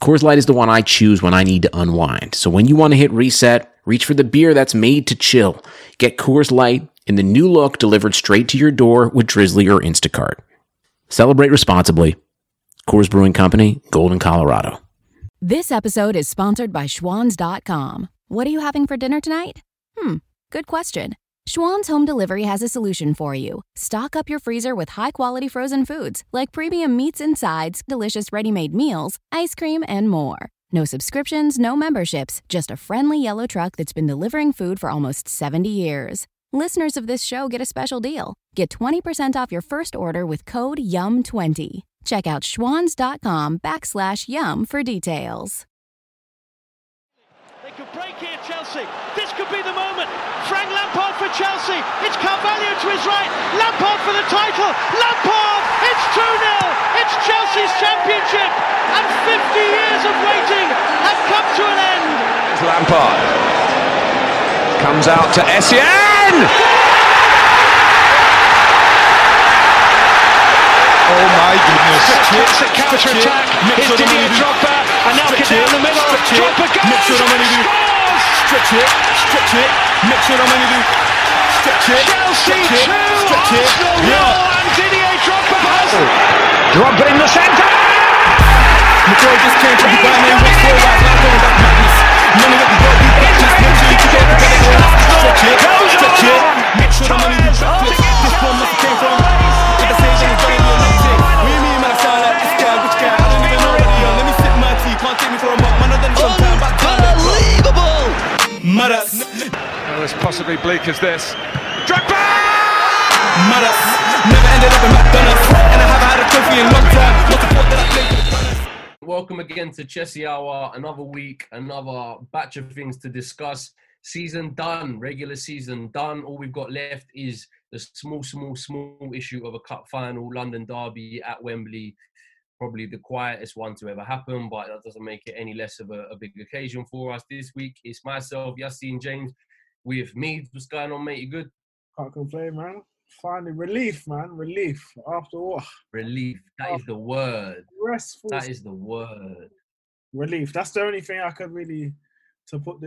Coors Light is the one I choose when I need to unwind. So when you want to hit reset, reach for the beer that's made to chill. Get Coors Light in the new look delivered straight to your door with Drizly or Instacart. Celebrate responsibly. Coors Brewing Company, Golden, Colorado. This episode is sponsored by Schwans.com. What are you having for dinner tonight? Good question. Schwann's Home Delivery has a solution for you. Stock up your freezer with high-quality frozen foods like premium meats and sides, delicious ready-made meals, ice cream, and more. No subscriptions, no memberships, just a friendly yellow truck that's been delivering food for almost 70 years. Listeners of this show get a special deal. Get 20% off your first order with code YUM20. Check out schwans.com/YUM for details. They could break here, Chelsea. This could be the moment. Frank Lampard for Chelsea. It's Carvalho to his right. Lampard for the title. Lampard! It's 2-0. It's Chelsea's championship. And 50 years of waiting have come to an end. Lampard comes out to Essien. Oh my goodness. Classic counter-attack. It's Didier Drogba. And now get down the middle. Drogba goes. Stretch it, Metro stretch it, Chelsea 2, Arsenal 0, yeah. And Didier Drogba has Drogba in the centre! Mateo just came from the ground and went forward, now going back madness, money up the world, we've got this, mentally to get the better goal, stretch it, Metro the money we've got this, this one must have came from Paris, but the same thing is very romantic, we and me and man I sound like this guy, which guy, I don't even know what I am, let me sip my tea, can't take me for a month, man I done some time, back down that road. Well, as possibly bleak as this. Drogba! Matters. Never ended up in McDonald's, and I haven't had a trophy in a long time. Welcome again to Cheshire Hour. Another week, another batch of things to discuss. Season done, regular season done. All we've got left is the small issue of a cup final, London derby at Wembley. Probably the quietest one to ever happen, but that doesn't make it any less of a big occasion for us. This week, it's myself, Yassine James, with Meads. What's going on, mate? You good? Can't complain, man. Finally, relief. After all. Relief. That is the word. Restful. That is the word. Relief. That's the only thing I could really, to put,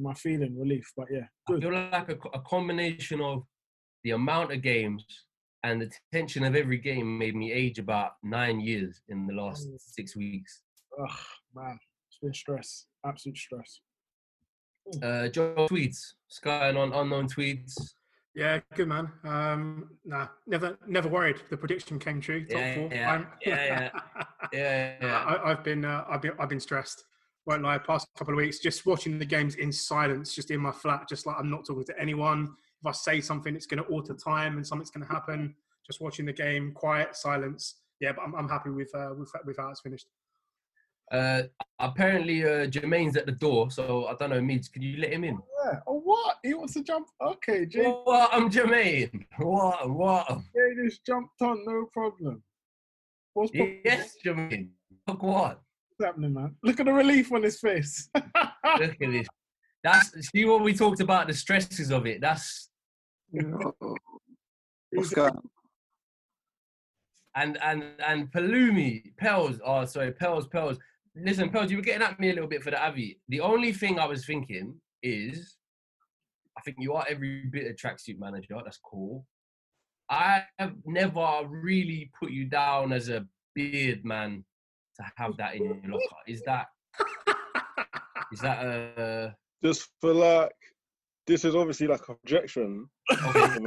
my feeling, relief. But yeah, good. I feel like a combination of the amount of games and the tension of every game made me age about 9 years in the last 6 weeks. Ugh, man. It's been stress. Absolute stress. Joe tweets. Sky on unknown tweets. Yeah, good, man. Never worried. The prediction came true. I've been stressed. Won't lie, past couple of weeks, just watching the games in silence, just in my flat, just like I'm not talking to anyone. If I say something, it's going to alter time and something's going to happen. Just watching the game, quiet, silence. Yeah, but I'm happy with how it's finished. Apparently, Jermaine's at the door, so I don't know, Meads, can you let him in? Yeah. Oh, what? He wants to jump? Okay, Jay. What? I'm Jermaine. What? They just jumped on, no problem. What's problem? Yes, Jermaine. Look what? What's happening, man? Look at the relief on his face. Look at this. See what we talked about, the stresses of it. What's going on? And Pels. Listen, Pels, you were getting at me a little bit for the Avi. The only thing I was thinking is, I think you are every bit a tracksuit manager. That's cool. I have never really put you down as a beard man to have that in your locker. Is that just for like, this is obviously like a projection from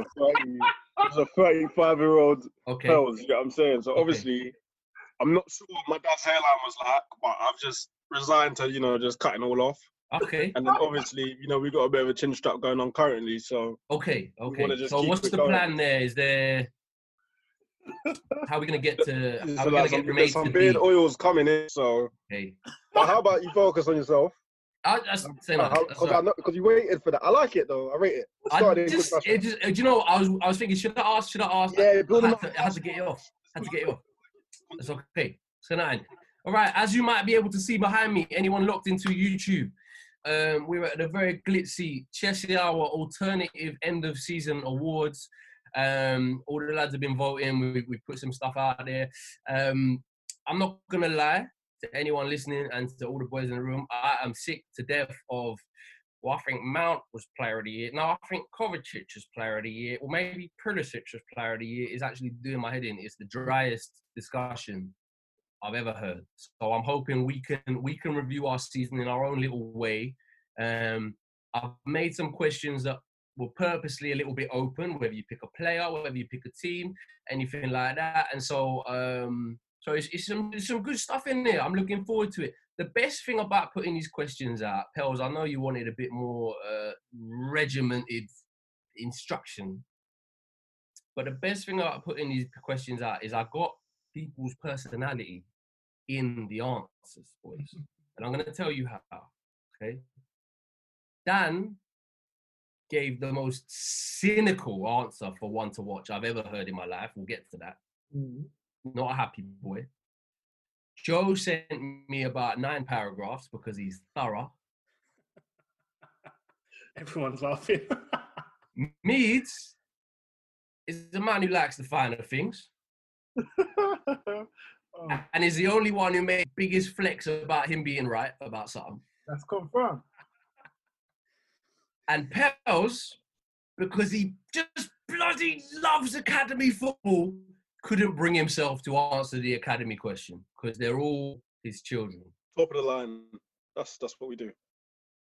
a 35-year-old Pels, you know what I'm saying? So obviously, I'm not sure what my dad's hairline was like, but I've just resigned to, just cutting all off. Okay. And then obviously, we've got a bit of a chin strap going on currently, so. Okay. So what's the plan there? Is there... How are we going to get to... How are we going to get Remain to be? Some beard oils coming in, so... Hey. But how about you focus on yourself? Because you waited for that. I like it, though. I rate it. Do you know, I was thinking, should I ask? Yeah, I had to get it off. It's okay. So, nine. All right, as you might be able to see behind me, anyone locked into YouTube, we were at the very glitzy Cheshire Hour Alternative End of Season Awards. All the lads have been voting. We put some stuff out there. I'm not going to lie to anyone listening and to all the boys in the room. I am sick to death of, well, I think Mount was Player of the Year. No, I think Kovacic was Player of the Year. Or maybe Pulisic was Player of the Year. It's actually doing my head in. It's the driest discussion I've ever heard. So I'm hoping we can review our season in our own little way. I've made some questions that were purposely a little bit open, whether you pick a player, whether you pick a team, anything like that. And so it's some good stuff in there. I'm looking forward to it. The best thing about putting these questions out, Pels, I know you wanted a bit more regimented instruction, but the best thing about putting these questions out is I got people's personality in the answers, boys. And I'm going to tell you how, okay? Dan gave the most cynical answer for one to watch I've ever heard in my life. We'll get to that. Mm-hmm. Not a happy boy. Joe sent me about 9 paragraphs because he's thorough. Everyone's laughing. Meads is the man who likes the finer things. And is the only one who made biggest flex about him being right about something. That's confirmed. And Pels, because he just bloody loves academy football, couldn't bring himself to answer the academy question because they're all his children. Top of the line. That's what we do.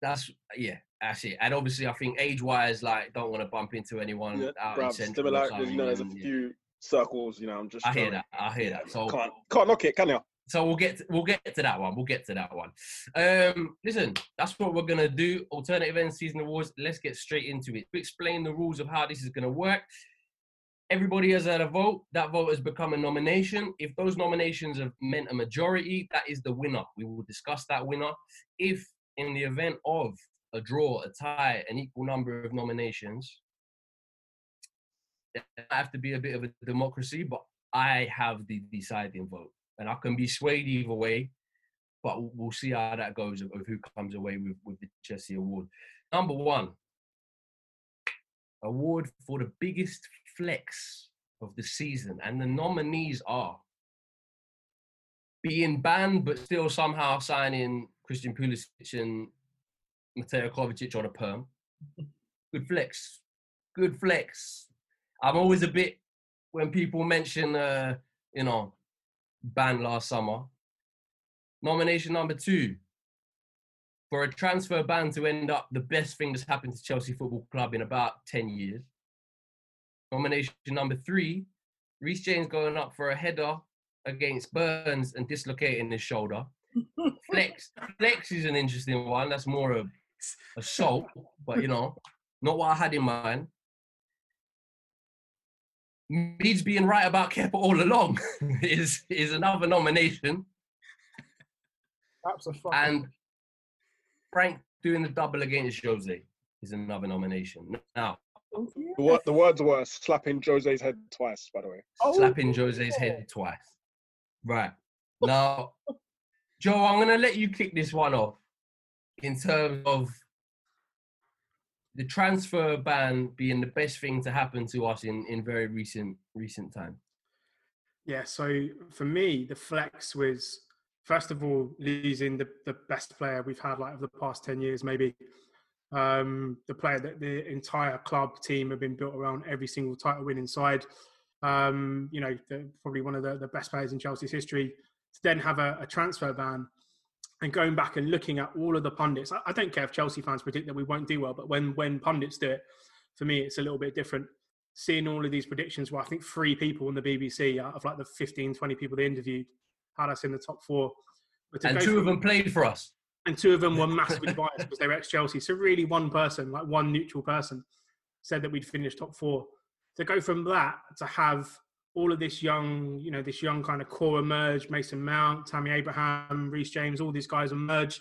That's it. And obviously, I think age-wise, like, don't want to bump into anyone out in central. There's a few circles, I'm just. I hear that. So can't knock it, can you? So we'll get to that one. Listen, that's what we're going to do. Alternative End Season Awards. Let's get straight into it. We explain the rules of how this is going to work. Everybody has had a vote. That vote has become a nomination. If those nominations have meant a majority, that is the winner. We will discuss that winner. If in the event of a draw, a tie, an equal number of nominations, there might have to be a bit of a democracy, but I have the deciding vote. And I can be swayed either way, but we'll see how that goes of who comes away with the Chelsea Award. Number 1, award for the biggest flex of the season. And the nominees are being banned, but still somehow signing Christian Pulisic and Mateo Kovacic on a perm. Good flex. I'm always a bit, when people mention, banned last summer. Nomination number 2, for a transfer ban to end up the best thing that's happened to Chelsea Football Club in about 10 years. Nomination number 3, Reece James going up for a header against Burns and dislocating his shoulder. Flex is an interesting one. That's more of a salt, but not what I had in mind. Meads being right about Kepa all along is another nomination. Absolutely. And Frank doing the double against Jose is another nomination. Now, the words were slapping Jose's head twice, by the way. Right. Now, Joe, I'm going to let you kick this one off in terms of the transfer ban being the best thing to happen to us in very recent time. Yeah, so for me, the flex was, first of all, losing the best player we've had like over the past 10 years, maybe. The player that the entire club team have been built around, every single title win inside. Probably one of the best players in Chelsea's history. To then have a transfer ban. And going back and looking at all of the pundits, I don't care if Chelsea fans predict that we won't do well, but when pundits do it, for me, it's a little bit different. Seeing all of these predictions, well, I think 3 people on the BBC out of like the 15, 20 people they interviewed had us in the top 4. And 2 of them played for us. And 2 of them were massively biased because they were ex-Chelsea. So really one person, like one neutral person, said that we'd finish top 4. To go from that to have all of this young, you know, this young kind of core emerge. Mason Mount, Tammy Abraham, Reece James, all these guys emerge.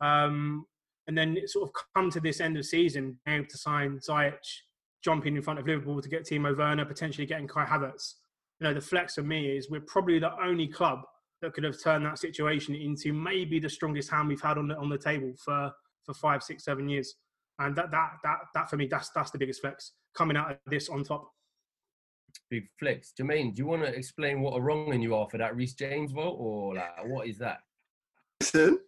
And then it sort of come to this end of season, being able to sign Ziyech, jumping in front of Liverpool to get Timo Werner, potentially getting Kai Havertz. You know, the flex for me is we're probably the only club that could have turned that situation into maybe the strongest hand we've had on the table for 5, 6, 7 years. And that for me, that's the biggest flex coming out of this on top. Big flex. Jermaine, do you want to explain what a wronging you are for that Reece James vote, or like, what is that? Listen,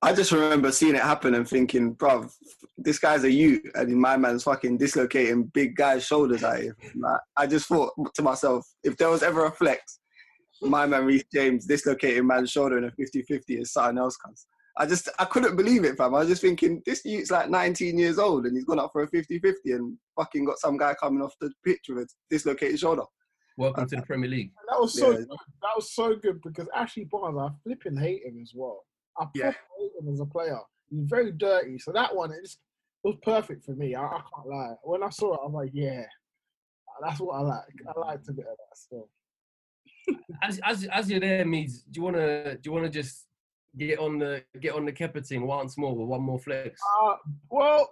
I just remember seeing it happen and thinking, bruv, this guy's a U, and my man's fucking dislocating big guy's shoulders at him. Like, I just thought to myself, if there was ever a flex, my man Reece James dislocating man's shoulder in a 50-50 is something else, cuz. I couldn't believe it, fam. I was just thinking, this youth's like 19 years old and he's gone up for a 50-50 and fucking got some guy coming off the pitch with a dislocated shoulder. Welcome to the Premier League. That was so good. That was so good because Ashley Barnes, I flipping hate him as well. I hate him as a player. He's very dirty. So that one, it was perfect for me. I can't lie. When I saw it, I was like, yeah, that's what I like. I liked a bit of that stuff. As you're there, Meads, do you wanna just get on the Kepa thing once more with one more flex? Well,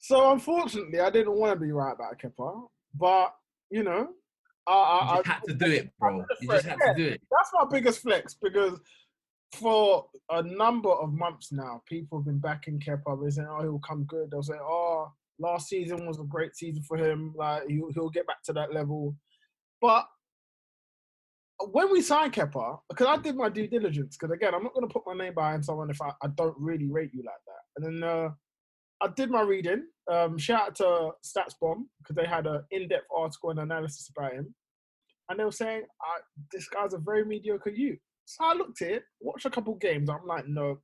so unfortunately, I didn't want to be right about Kepa, but you know, I just had to do it, bro. You just had to do it. That's my biggest flex because for a number of months now, people have been backing Kepa. They're saying, "Oh, he'll come good." They'll say, "Oh, last season was a great season for him. Like he'll get back to that level." But when we signed Kepa, because I did my due diligence, because again, I'm not going to put my name behind someone if I don't really rate you like that. And then I did my reading. Shout out to StatsBomb, because they had an in-depth article and analysis about him. And they were saying, this guy's a very mediocre youth. So I looked at it, watched a couple games. I'm like, no, it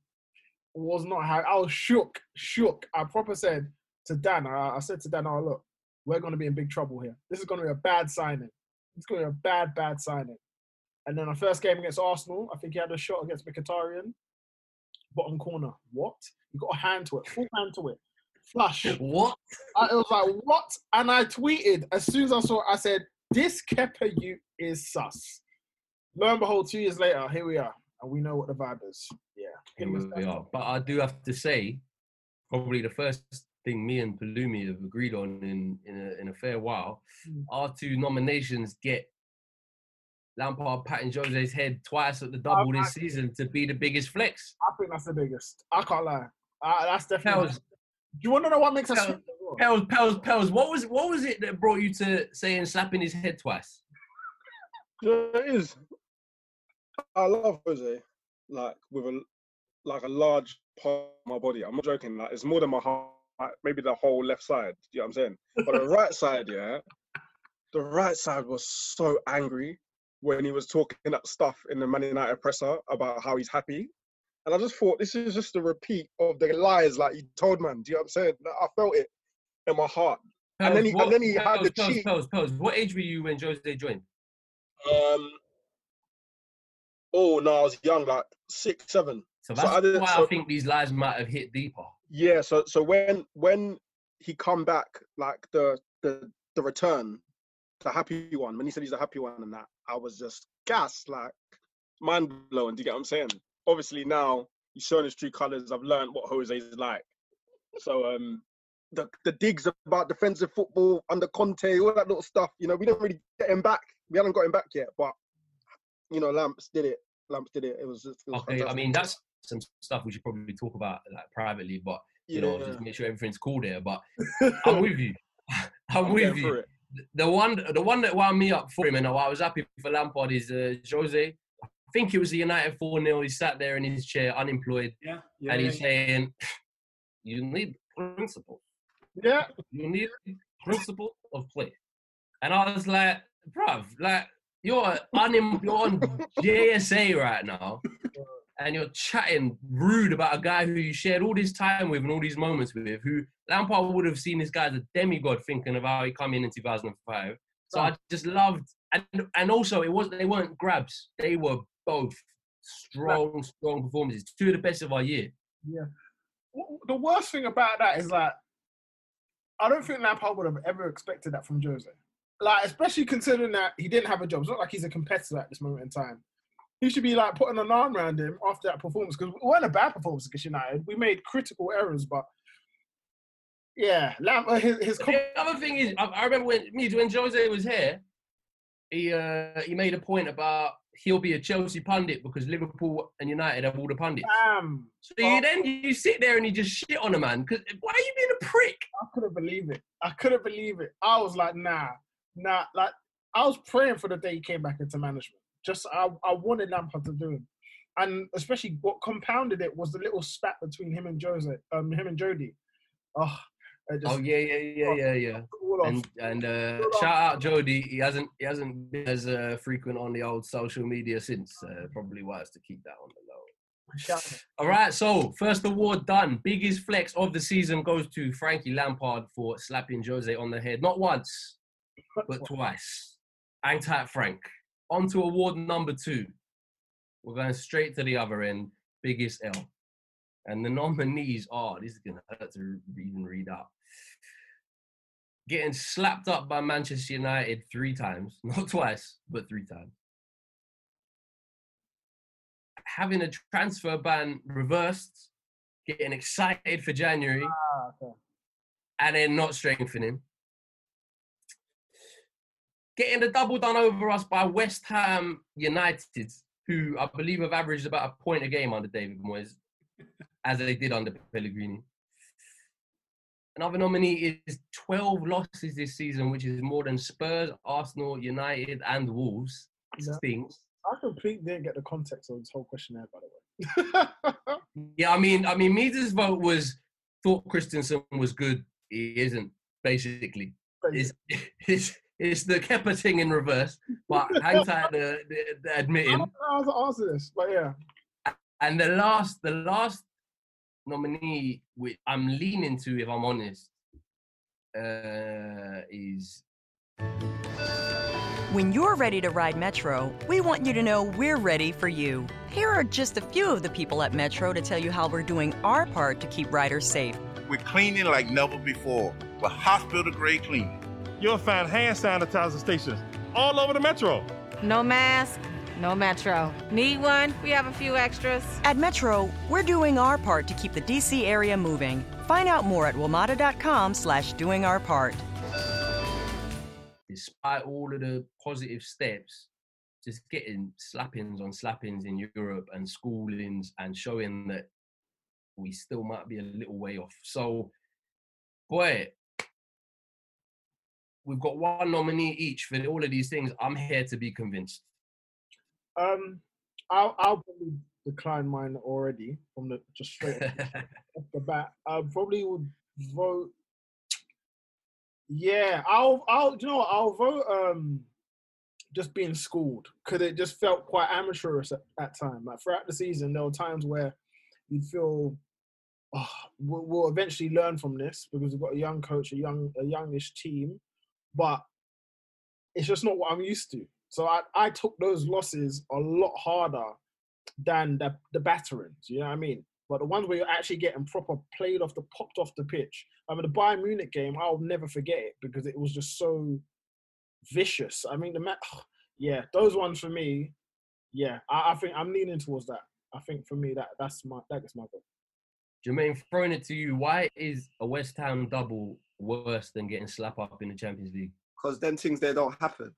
was not how. I was shook. I proper said, I said to Dan, oh, look, we're going to be in big trouble here. This is going to be a bad signing. It's going to be a bad signing. And then our first game against Arsenal, I think he had a shot against Mkhitaryan. Bottom corner. What? You got a hand to it. Full hand to it. Flush. What? It was like, what? And I tweeted. As soon as I saw it, I said, this Kepa you is sus. Lo and behold, 2 years later, here we are. And we know what the vibe is. Yeah. Here we are. But I do have to say, probably the first thing me and Palumi have agreed on in a fair while. Our two nominations get Lampard patting Jose's head twice at the double this season to be the biggest flex. I think that's the biggest. I can't lie. That's definitely. Pels, do you want to know what makes us? Pels. What was it that brought you to saying slapping his head twice? Yeah, it is. I love Jose, like with a large part of my body. I'm not joking. Like, it's more than my heart. Maybe the whole left side. You know what I'm saying? But the right side, yeah. The right side was so angry when he was talking up stuff in the Man United presser about how he's happy. And I just thought, this is just a repeat of the lies like he told, man. Do you know what I'm saying? Like, I felt it in my heart. Pels, and then he had the cheek. What age were you when Jose joined? I was young, like 6, 7. So I think these lies might have hit deeper. Yeah, so when he come back, like the return, the happy one, when he said he's the happy one and that, I was just gassed, like, mind-blowing, do you get what I'm saying? Obviously, now, he's showing his true colours. I've learned what Jose is like. So, the digs about defensive football under Conte, all that little stuff, you know, we don't really get him back. We haven't got him back yet, but, you know, Lamps did it. It was okay, fantastic. I mean, that's some stuff we should probably talk about, like, privately, but, you know, just make sure everything's cool there. But I'm with you. I'm with you. The one that wound me up for him and I was happy for Lampard is Jose. I think it was the United 4-0. He sat there in his chair, unemployed. Yeah, and he's saying, you need principle. Yeah. You need principle of play. And I was like, bruv, like, you're on JSA right now. And you're chatting rude about a guy who you shared all this time with and all these moments with, who Lampard would have seen this guy as a demigod thinking of how he come in 2005. So I just loved, and also they weren't grabs. They were both strong performances. Two of the best of our year. Yeah. The worst thing about that is like, I don't think Lampard would have ever expected that from Jose. Like, especially considering that he didn't have a job. It's not like he's a competitor at this moment in time. He should be, like, putting an arm around him after that performance, because it wasn't a bad performance against United. We made critical errors, but, yeah. The other thing is, I remember when Jose was here, he made a point about he'll be a Chelsea pundit because Liverpool and United have all the pundits. You sit there and you just shit on a man. Because why are you being a prick? I couldn't believe it. I was like, nah. Like, I was praying for the day he came back into management. Just, I wanted Lampard to do him. And especially what compounded it was the little spat between him and Jody. Oh yeah. And shout out Jody. He hasn't been as frequent on the old social media since. Probably wise to keep that on the low. All right, so first award done. Biggest flex of the season goes to Frankie Lampard for slapping Jose on the head. Not once, but twice. Hang tight, Frank. On to award number 2. We're going straight to the other end. Biggest L. And the nominees are, this is going to hurt to even read out. Getting slapped up by Manchester United 3 times. Not twice, but 3 times. Having a transfer ban reversed. Getting excited for January. Okay. And then not strengthening. Getting the double done over us by West Ham United, who I believe have averaged about a point a game under David Moyes, as they did under Pellegrini. Another nominee is 12 losses this season, which is more than Spurs, Arsenal, United, and Wolves. Stinks. I completely didn't get the context of this whole questionnaire, by the way. Yeah, I mean, Meade's vote was thought Christensen was good. He isn't, basically. It's the Kepa thing in reverse, but hang tight to admit him. I don't know how to answer this, but yeah. And the last nominee, which I'm leaning to, if I'm honest, is... When you're ready to ride Metro, we want you to know we're ready for you. Here are just a few of the people at Metro to tell you how we're doing our part to keep riders safe. We're cleaning like never before, with hospital-grade cleaning. You'll find hand sanitizer stations all over the Metro. No mask. No Metro. Need one? We have a few extras. At Metro, we're doing our part to keep the D.C. area moving. Find out more at WMATA.com/doingourpart. Despite all of the positive steps, just getting slappings on slappings in Europe and schoolings and showing that we still might be a little way off. So, boy, we've got one nominee each for all of these things. I'm here to be convinced. I'll probably decline mine already from the just straight off the bat. I probably would vote. Yeah, I'll vote. Just being schooled, because it just felt quite amateurish at time. Like throughout the season, there were times where you feel, oh, we'll eventually learn from this because we've got a young coach, a youngish team, but it's just not what I'm used to. So I took those losses a lot harder than the batterings, you know what I mean? But the ones where you're actually getting proper popped off the pitch. I mean, the Bayern Munich game, I'll never forget it because it was just so vicious. I mean, those ones for me, yeah, I think I'm leaning towards that. I think for me, that gets my vote. Jermaine, throwing it to you, why is a West Ham double worse than getting slapped up in the Champions League? Because them things, they don't happen.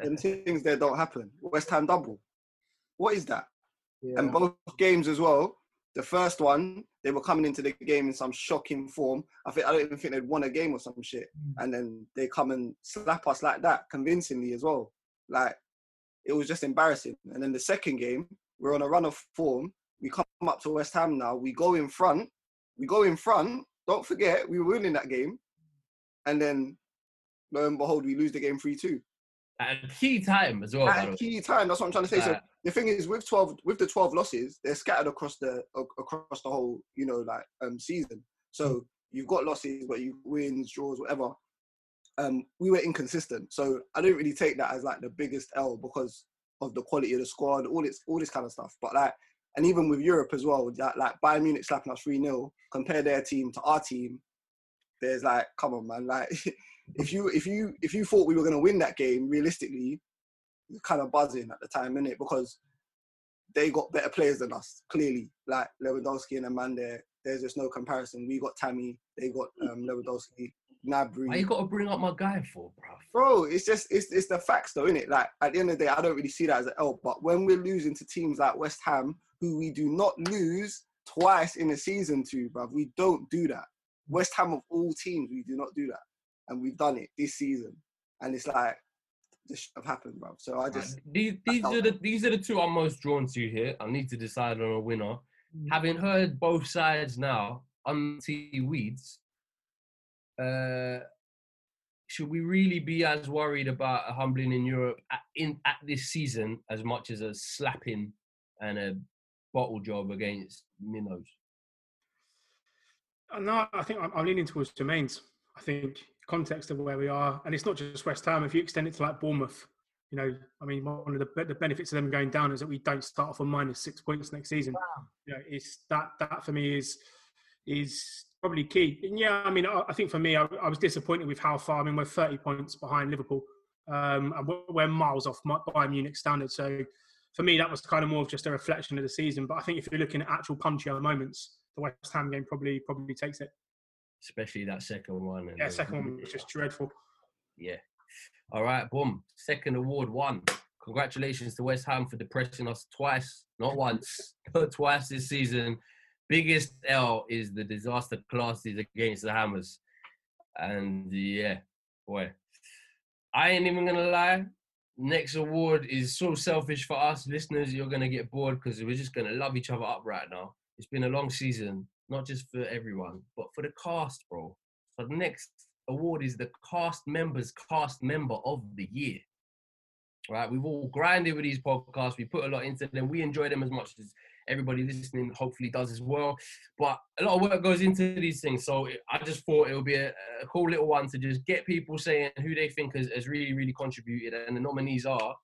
And things there don't happen. West Ham double. What is that? Yeah. And both games as well. The first one, they were coming into the game in some shocking form. I don't even think they'd won a game or some shit. And then they come and slap us like that, convincingly as well. Like, it was just embarrassing. And then the second game, we're on a run of form. We come up to West Ham now. We go in front. Don't forget, we were winning that game. And then... lo and behold, we lose the game 3-2. At a key time as well. At a key time, that's what I'm trying to say. So the thing is, with the 12 losses, they're scattered across the whole, you know, like season. So you've got losses, but you wins, draws, whatever. We were inconsistent, so I don't really take that as like the biggest L because of the quality of the squad, all this kind of stuff. But like, and even with Europe as well, that like Bayern Munich slapping us 3-0, compare their team to our team. there's like, come on, man. Like, if you thought we were going to win that game, realistically, you're kind of buzzing at the time, innit? Because they got better players than us, clearly. Like, Lewandowski and Amanda, there's just no comparison. We got Tammy, they got Lewandowski, Nabry. Why you got to bring up my guy for, bro? Bro, it's just, it's the facts though, innit? Like, at the end of the day, I don't really see that as an L, but when we're losing to teams like West Ham, who we do not lose twice in a season to, bro, we don't do that. West Ham of all teams, we do not do that. And we've done it this season. And it's like, this should have happened, bro. So I just... These are the two I'm most drawn to here. I need to decide on a winner. Mm-hmm. Having heard both sides now, on Weeds, should we really be as worried about a humbling in Europe at this season as much as a slapping and a bottle job against minnows? No, I think I'm leaning towards Jermaine's. I think context of where we are, and it's not just West Ham. If you extend it to like Bournemouth, you know, I mean, one of the benefits of them going down is that we don't start off on -6 points next season. Wow. You know, it's that for me is probably key. And yeah, I mean, I think for me, I was disappointed with how far. I mean, we're 30 points behind Liverpool, and we're miles off Bayern Munich standard. So for me, that was kind of more of just a reflection of the season. But I think if you're looking at actual punchy moments, the West Ham game probably takes it. Especially that second one. And yeah, second one was just dreadful. Yeah. All right, boom. Second award won. Congratulations to West Ham for depressing us twice. Not once, but twice this season. Biggest L is the disaster classes against the Hammers. And yeah, boy. I ain't even going to lie. Next award is so selfish for us. Listeners, you're going to get bored because we're just going to love each other up right now. It's been a long season. Not just for everyone, but for the cast, bro. So the next award is the cast member of the year. Right? We've all grinded with these podcasts. We put a lot into them. We enjoy them as much as everybody listening hopefully does as well. But a lot of work goes into these things. So I just thought it would be a cool little one to just get people saying who they think has really, really contributed. And the nominees are...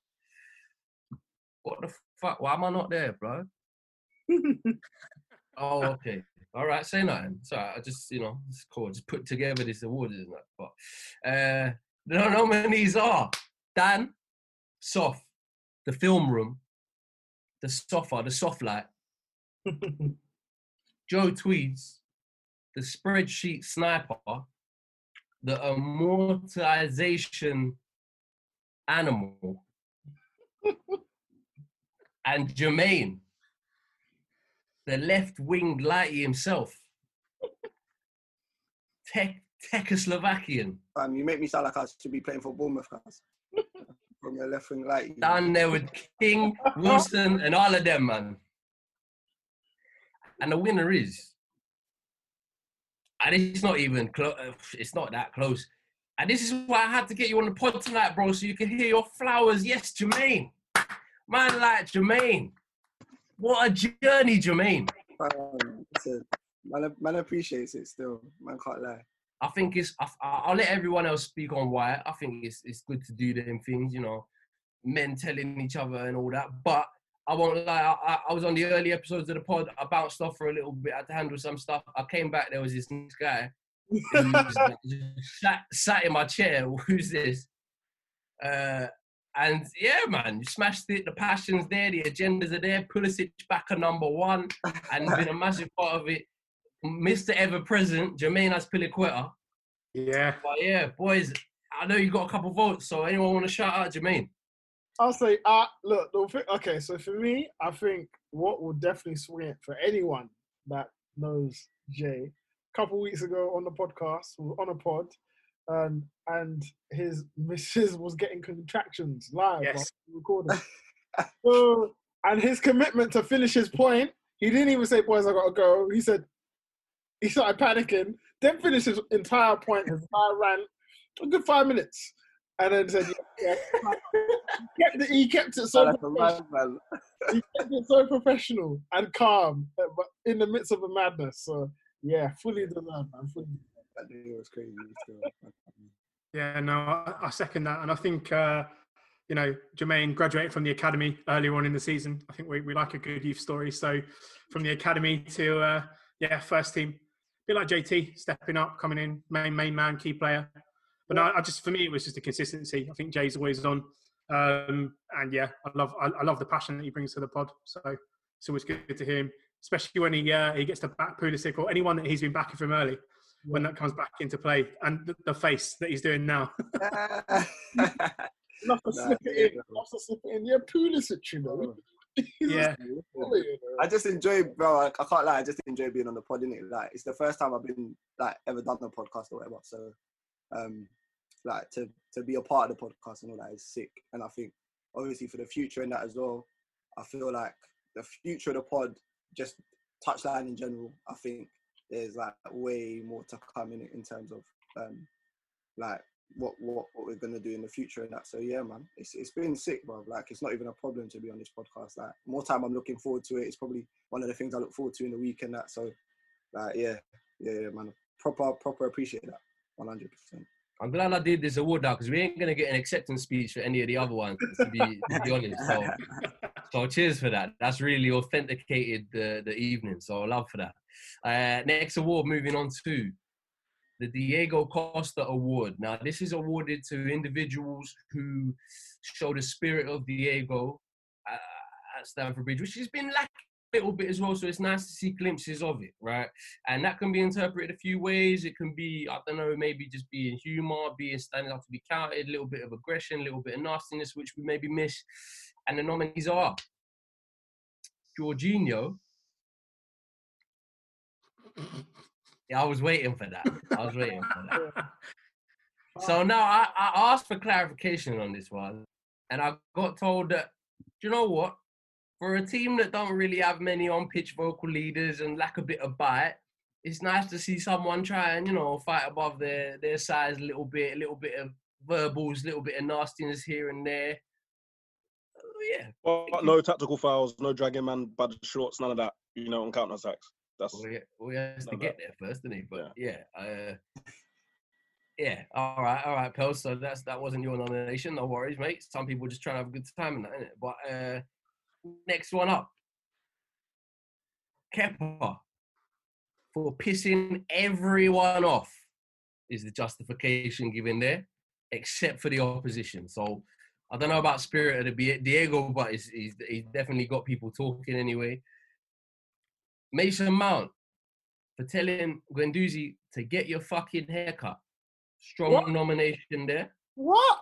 What the fuck? Why am I not there, bro? Oh, okay. All right, say nothing. Sorry, I just, you know, it's cool. Just put together this award, isn't it? But the nominees are Dan, Soft, The Film Room, The Sofa, The Soft Light, Joe Tweeds, The Spreadsheet Sniper, The Amortization Animal, and Jermaine, the left-winged lighty himself. Czechoslovakian. You make me sound like I should be playing for Bournemouth, guys. From your left-winged lighty. Down there with King, Wilson, and all of them, man. And the winner is... And it's not even close. It's not that close. And this is why I had to get you on the pod tonight, bro, so you can hear your flowers. Yes, Jermaine. Man like Jermaine. What a journey, Jermaine. Man appreciates it still. Man can't lie. I think it's... I'll let everyone else speak on why. I think it's good to do them things, you know, men telling each other and all that. But I won't lie, I was on the early episodes of the pod. I bounced off for a little bit. I had to handle some stuff. I came back, there was this guy sat in my chair. Who's this? And yeah, man, you smashed it. The passion's there, the agendas are there. Pulisic back at number one, and been a massive part of it. Mr. Ever Present, Jermaine Azpilicueta. Yeah. But yeah, boys, I know you got a couple votes, so anyone want to shout out Jermaine? I'll say, look, okay, so for me, I think what will definitely swing it for anyone that knows Jay, a couple weeks ago on the podcast, on a pod, and his missus was getting contractions live, yes, recording. So, and his commitment to finish his point, he didn't even say, boys, I gotta go. He said, he started panicking, then finished his entire point, his entire rant, a good 5 minutes. And then said, yeah. he kept it so professional. He kept it so professional and calm, but in the midst of a madness. So yeah, fully deserved, man, fully deserved. It was crazy. Yeah, no, I second that. And I think, you know, Jermaine graduated from the academy earlier on in the season. I think we like a good youth story. So from the academy to, first team, bit like JT, stepping up, coming in, main man, key player. But no, for me, it was just the consistency. I think Jay's always on. And yeah, I love the passion that he brings to the pod. So it's always good to hear him, especially when he gets to back Pulisic or anyone that he's been backing from early. When that comes back into play, and the face that he's doing now. Not to slip it in. Yeah, Pulisic, you know. Yeah. I just enjoy, bro. I can't lie. I just enjoy being on the pod, innit? Like, it's the first time I've been ever done a podcast or whatever. So, to be a part of the podcast and all that is sick. And I think obviously for the future and that as well, I feel like the future of the pod, just touchline in general. I think there's way more to come in it in terms of what we're gonna do in the future and that. So yeah, man, it's been sick, bro. It's not even a problem to be on this podcast. More time, I'm looking forward to it. It's probably one of the things I look forward to in the week and that. So yeah, man, proper appreciate that, 100%. I'm glad I did this award now, because we ain't gonna get an acceptance speech for any of the other ones, to be honest. So cheers for that. That's really authenticated the evening. So love for that. Next award, moving on to the Diego Costa Award. Now, this is awarded to individuals who show the spirit of Diego at Stamford Bridge, which has been lacking a little bit as well. So it's nice to see glimpses of it, right? And that can be interpreted a few ways. It can be, I don't know, maybe just being humour, being standing up to be counted, a little bit of aggression, a little bit of nastiness, which we maybe miss. And the nominees are Jorginho. Yeah, I was waiting for that. So now I asked for clarification on this one, and I got told that, do you know what? For a team that don't really have many on-pitch vocal leaders and lack a bit of bite, it's nice to see someone try and, fight above their size a little bit of verbals, a little bit of nastiness here and there. Yeah. Well, no tactical fouls, no dragging man, bad shorts, none of that, on counter-attacks. Well, he has to get there first, didn't he? But All right, Pel. So that wasn't your nomination. No worries, mate. Some people just trying to have a good time in that, innit? But next one up, Kepa, for pissing everyone off is the justification given there, except for the opposition. So I don't know about spirit of the Diego, but he's definitely got people talking anyway. Mason Mount, for telling Guendouzi to get your fucking haircut. Strong nomination there. What?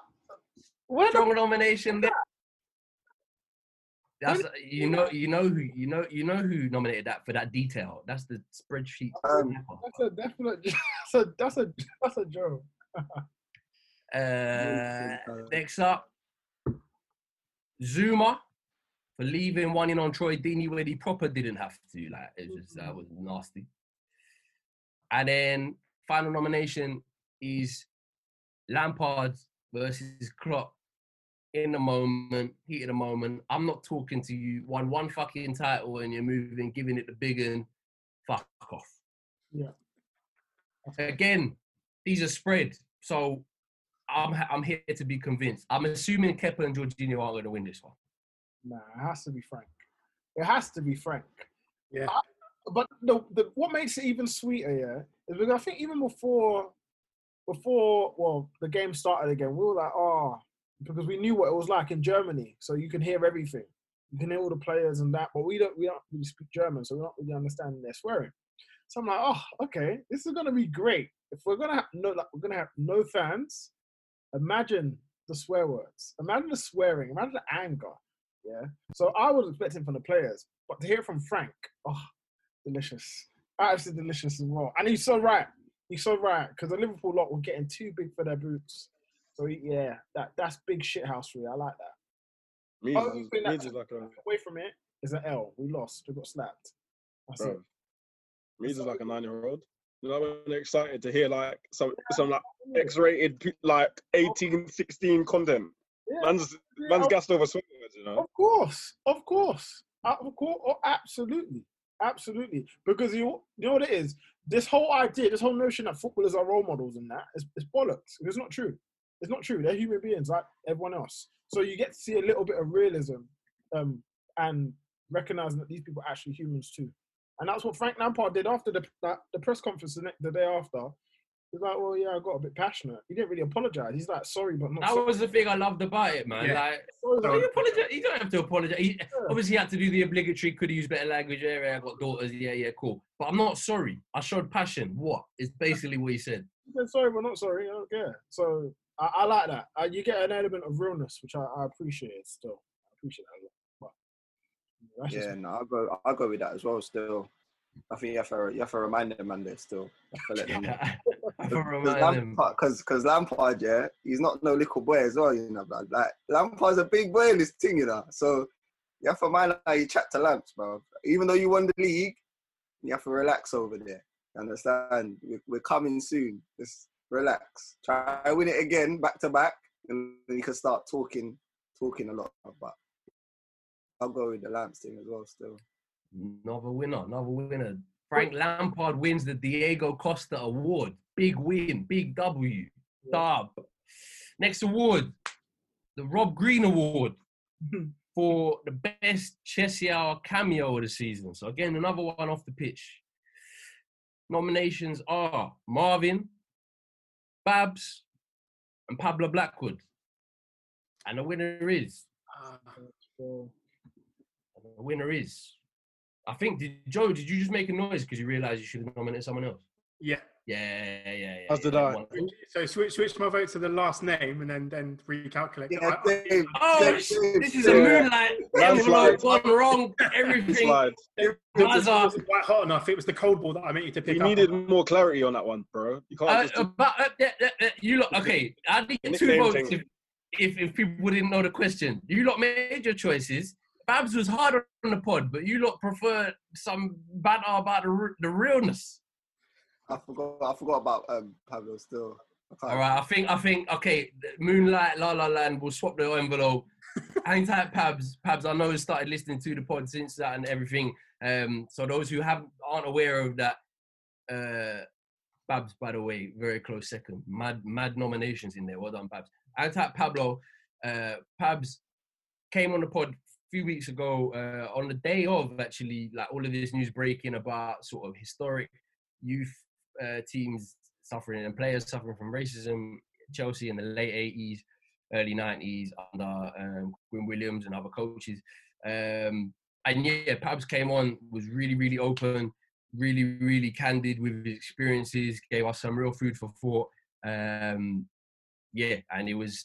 Strong nomination there. That's you know who nominated that for that detail. That's the spreadsheet. That's a joke. Next up, Zouma. For leaving one in on Troy Deeney when he proper didn't have to. It just was nasty. And then final nomination is Lampard versus Klopp in the moment, heat of the moment. I'm not talking to you. Won one fucking title and you're moving, giving it the big and fuck off. Yeah. Again, these are spread. So I'm here to be convinced. I'm assuming Kepa and Jorginho aren't going to win this one. Nah, it has to be Frank. Yeah. But the what makes it even sweeter, yeah, is because I think even before the game started again, we were like, because we knew what it was like in Germany. So you can hear everything. You can hear all the players and that, but we don't really speak German, so we don't really understand their swearing. So I'm like, okay, this is gonna be great. If we're gonna have no fans, imagine the swear words, imagine the swearing, imagine the anger. Yeah, so I was expecting from the players, but to hear from Frank, delicious. Absolutely delicious as well. And he's so right. Because the Liverpool lot were getting too big for their boots. So, yeah, that's big shithousery. I like that. Away from it is an L. We lost. We got slapped. That's it. Mees is like a 9-year-old. They're excited to hear, some X-rated, 18, 16 content. Yeah. Man's gassed over swear words, Of course. Oh, absolutely. Because you know what it is? This whole idea, this whole notion that footballers are role models and that, it's bollocks. It's not true. They're human beings like everyone else. So you get to see a little bit of realism and recognising that these people are actually humans too. And that's what Frank Lampard did after the press conference the day after. He's like, well, yeah, I got a bit passionate. He didn't really apologise. He's like, sorry, but not that sorry. That was the thing I loved about it, man. Yeah. Like, you don't have to apologise. Yeah. Obviously, he had to do the obligatory, could have used better language, I got daughters, yeah, cool. But I'm not sorry. I showed passion. What? It's basically what he said. He said, sorry, but not sorry. I don't care. So, I like that. You get an element of realness, which I appreciate still. I appreciate that a lot. Yeah, no, I'll go with that as well still. I think you have to remind them, man, they're still. Because Lampard, yeah, he's not no little boy as well, you know, blood. Like, Lampard's a big boy in this thing, you know. So, you have to mind how you chat to Lamps, bro. Even though you won the league, you have to relax over there. You understand? We're coming soon. Just relax. Try and win it again, back to back, and then you can start talking a lot about. I'll go with the Lamps thing as well still. Another winner. Frank Lampard wins the Diego Costa Award. Big win, big W. Dub. Yeah. Next award, the Rob Green Award for the best Cheshire Hour cameo of the season. So again, another one off the pitch. Nominations are Marvin, Babs, and Pablo Blackwood. And the winner is... The winner is, I think, Joe, did you just make a noise because you realised you should have nominated someone else? Yeah. As did I. So switch my vote to the last name and then recalculate. Yeah, this is a moonlight. Envelope gone wrong. Everything. It wasn't quite hot enough. It was the cold ball that I meant you to pick up. You needed more clarity on that one, bro. You can't just... you lot, okay, I need two votes if people didn't know the question. You lot made your choices. Babs was hard on the pod, but you lot prefer some banter about the realness. I forgot about Pablo still. All right, I think. Okay, Moonlight, La La Land. We'll swap the envelope. Hang tight, Pabs. Pabs, I know, started listening to the pod since that and everything. So those who aren't aware of that, Babs, by the way, very close second. Mad nominations in there. Well done, Babs. Hang tight, Pablo. Pabs came on the pod few weeks ago, on the day of, actually, like, all of this news breaking about sort of historic youth teams suffering and players suffering from racism. Chelsea in the late 80s, early 90s under Gwyn Williams and other coaches. And yeah, Pabs came on, was really, really open, really, really candid with his experiences, gave us some real food for thought. And it was...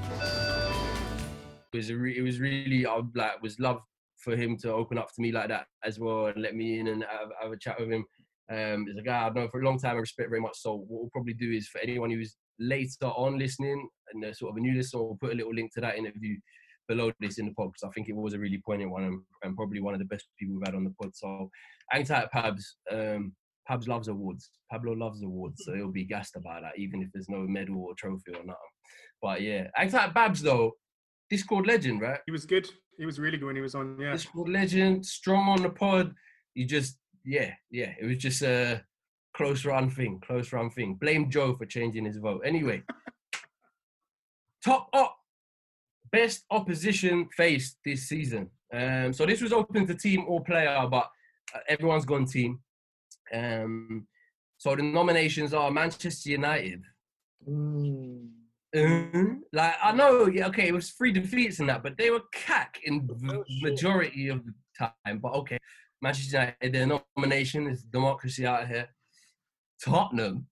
It was love for him to open up to me like that as well and let me in and have a chat with him. He's a guy I've known for a long time and respect very much. So what we'll probably do is, for anyone who's later on listening and they're sort of a new listener, we'll put a little link to that interview below this in the pod, because I think it was a really poignant one and probably one of the best people we've had on the pod. So hang tight, Pabs. Pabs loves awards. Pablo loves awards, so he'll be gassed about that, even if there's no medal or trophy or nothing. But yeah, hang tight, Babs, though. Discord legend, right? He was good. He was really good when he was on, yeah. Discord legend, strong on the pod. He just, yeah. It was just a close run thing. Blame Joe for changing his vote. Anyway, top up, best opposition faced this season. So this was open to team or player, but everyone's gone team. So the nominations are Manchester United. Like, I know, yeah, okay, it was 3 defeats and that, but they were cack in the majority of the time. But okay, Manchester United, their nomination is democracy out here. Tottenham.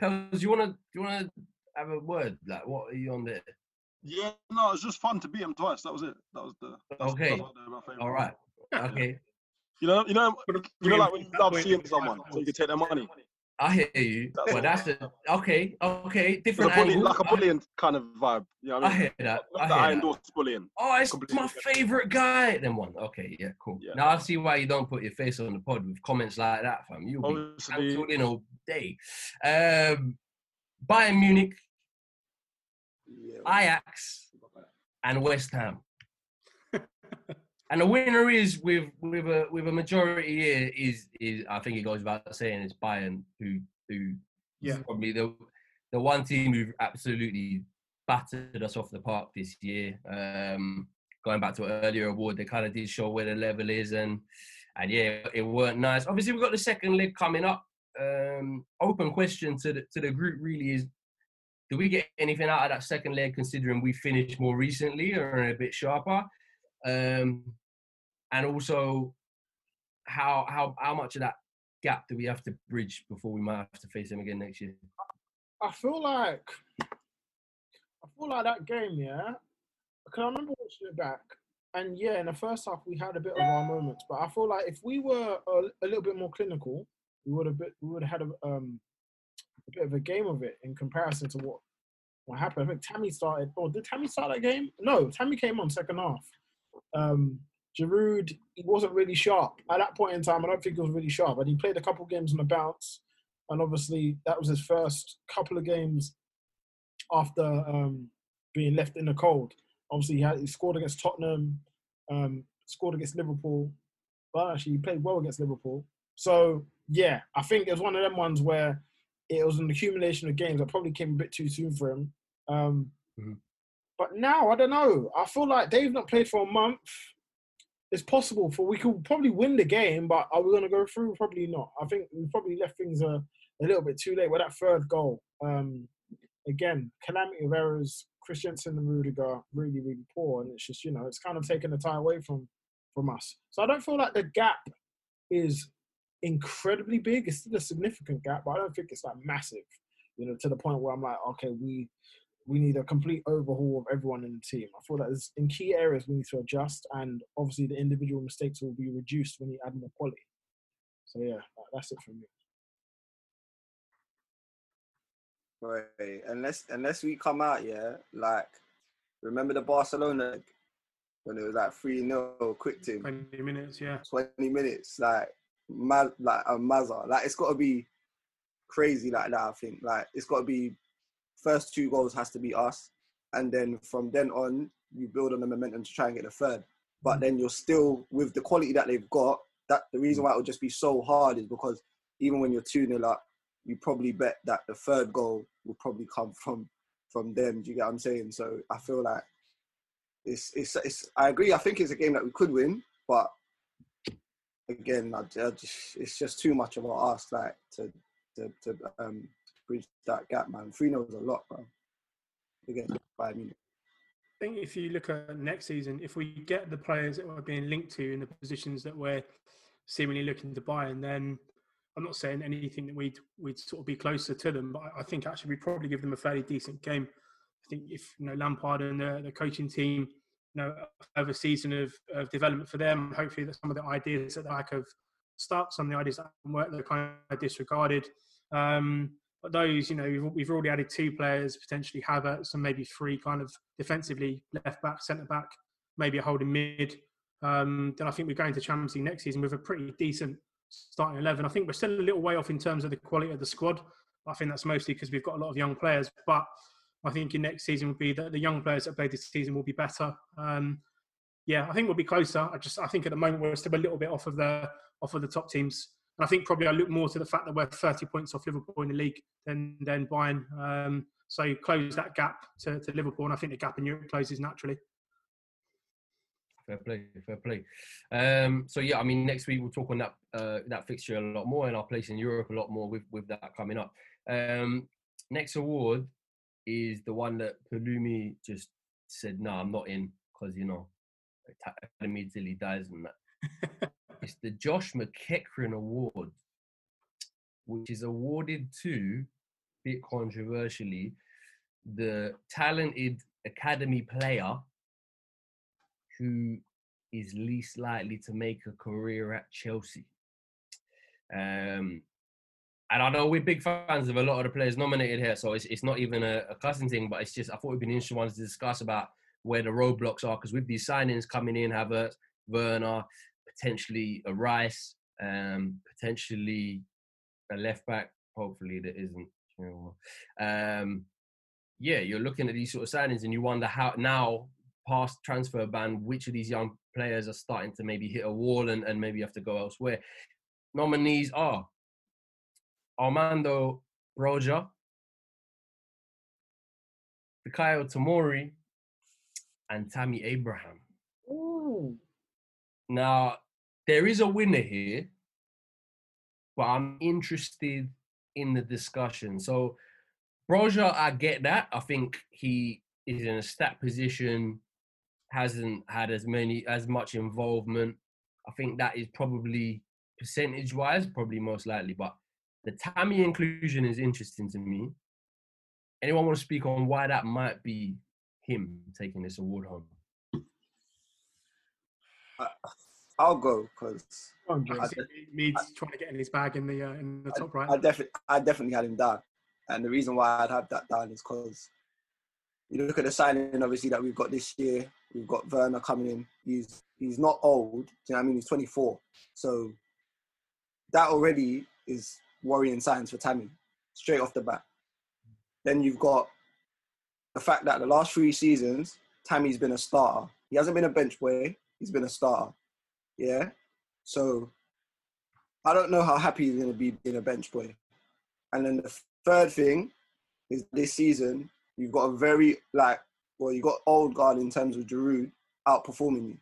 Pels, do you wanna have a word? Like, what are you on there? Yeah, no, it's just fun to beat them twice. That was it. All right. Okay. You know, like when you love seeing someone, so you can take their money. I hear you, but that's a, okay, different bully, angle. Like a bullying kind of vibe. You know what I mean? I hear that. I endorse bullying. Oh, it's completely my favourite guy. Then one. Okay, yeah, cool. Yeah. Now I see why you don't put your face on the pod with comments like that, fam. You'll obviously be cancelled in all day. Bayern Munich, Ajax, and West Ham. And the winner is with a majority here is I think it goes without saying it's Bayern who probably the one team who absolutely battered us off the park this year. Going back to an earlier award, they kind of did show where the level is and yeah, it weren't nice. Obviously, we've got the second leg coming up. Open question to the group really is: do we get anything out of that second leg considering we finished more recently or a bit sharper? And also, how much of that gap do we have to bridge before we might have to face them again next year? I feel like that game, yeah. Because I remember watching it back, and yeah, in the first half we had a bit of our moments, but I feel like if we were a little bit more clinical, we would have had a bit of a game of it in comparison to what happened. I think Tammy started. Oh, did Tammy start that game? No, Tammy came on second half. Giroud, he wasn't really sharp at that point in time. I don't think he was really sharp, but he played a couple games on the bounce, and obviously that was his first couple of games after being left in the cold. Obviously, he scored against Tottenham, scored against Liverpool, but actually he played well against Liverpool. So yeah, I think it was one of them ones where it was an accumulation of games that probably came a bit too soon for him. But now, I don't know. I feel like they've not played for a month. It's possible we could probably win the game, but are we going to go through? Probably not. I think we probably left things a little bit too late with that third goal. Again, calamity of errors, Christensen and Rüdiger, really, really poor. And it's just, you know, it's kind of taken the tie away from us. So I don't feel like the gap is incredibly big. It's still a significant gap, but I don't think it's like massive, you know, to the point where I'm like, okay, we need a complete overhaul of everyone in the team. I feel that in key areas we need to adjust, and obviously the individual mistakes will be reduced when you add more quality. So yeah, that's it for me. Right, unless we come out, yeah, like remember the Barcelona when it was like 3-0 quick team. 20 minutes, yeah. 20 minutes, like a Mazza, like it's got to be crazy like that. I think like it's got to be. First two goals has to be us, and then from then on, you build on the momentum to try and get the third. But then you're still, with the quality that they've got, that the reason why it would just be so hard is because even when you're 2-0 up, you probably bet that the third goal will probably come from them. Do you get what I'm saying? So I feel like it's I agree. I think it's a game that we could win, but again, it's just too much of an ask like to bridge that gap, man. 3-0 is a lot, bro. Again, I think if you look at next season, if we get the players that we're being linked to in the positions that we're seemingly looking to buy, and then I'm not saying anything that we'd sort of be closer to them, but I think actually we probably give them a fairly decent game. I think if Lampard and the coaching team, have a season of development for them, hopefully that some of the ideas that I have start, some of the ideas that work that are kind of disregarded. But those, we've already added two players, potentially Havertz and maybe three kind of defensively, left-back, centre-back, maybe a holding mid. Then I think we're going to Champions League next season with a pretty decent starting 11. I think we're still a little way off in terms of the quality of the squad. I think that's mostly because we've got a lot of young players. But I think in next season will be that the young players that played this season will be better. I think we'll be closer. I think at the moment we're still a little bit off of the top teams. And I think probably I look more to the fact that we're 30 points off Liverpool in the league than Bayern. So close that gap to Liverpool, and I think the gap in Europe closes naturally. Fair play. So yeah, I mean, next week we'll talk on that fixture a lot more and our place in Europe a lot more with that coming up. Next award is the one that Pelumi just said, no, I'm not in because, Academy till he dies and that. It's the Josh McEachran Award, which is awarded to, a bit controversially, the talented academy player who is least likely to make a career at Chelsea. And I know we're big fans of a lot of the players nominated here, so it's not even a cussing thing, but it's just, I thought it would be an interesting one to discuss about where the roadblocks are, because with these signings coming in, Havertz, Werner, potentially a Rice, potentially a left-back, hopefully that isn't. Yeah, you're looking at these sort of signings and you wonder how now, past transfer ban, which of these young players are starting to maybe hit a wall and maybe have to go elsewhere. Nominees are Armando Broja, Fikayo Tomori, and Tammy Abraham. Ooh. Now, there is a winner here, but I'm interested in the discussion. So, Broja, I get that. I think he is in a stat position, hasn't had as much involvement. I think that is probably percentage-wise, probably most likely, but the Tammy inclusion is interesting to me. Anyone want to speak on why that might be him taking this award home? I'll go because Mead's trying to get in his bag in the top right. I definitely had him down, and the reason why I'd have that down is because you look at the signing obviously that we've got this year. We've got Werner coming in. He's not old. Do you know what I mean? He's 24, so that already is worrying signs for Tammy, straight off the bat. Then you've got the fact that the last three seasons, Tammy's been a starter. He hasn't been a bench boy, he's been a starter. Yeah? So, I don't know how happy he's going to be being a bench boy. And then the third thing is this season, you've got a very, you've got old guard in terms of Giroud outperforming you.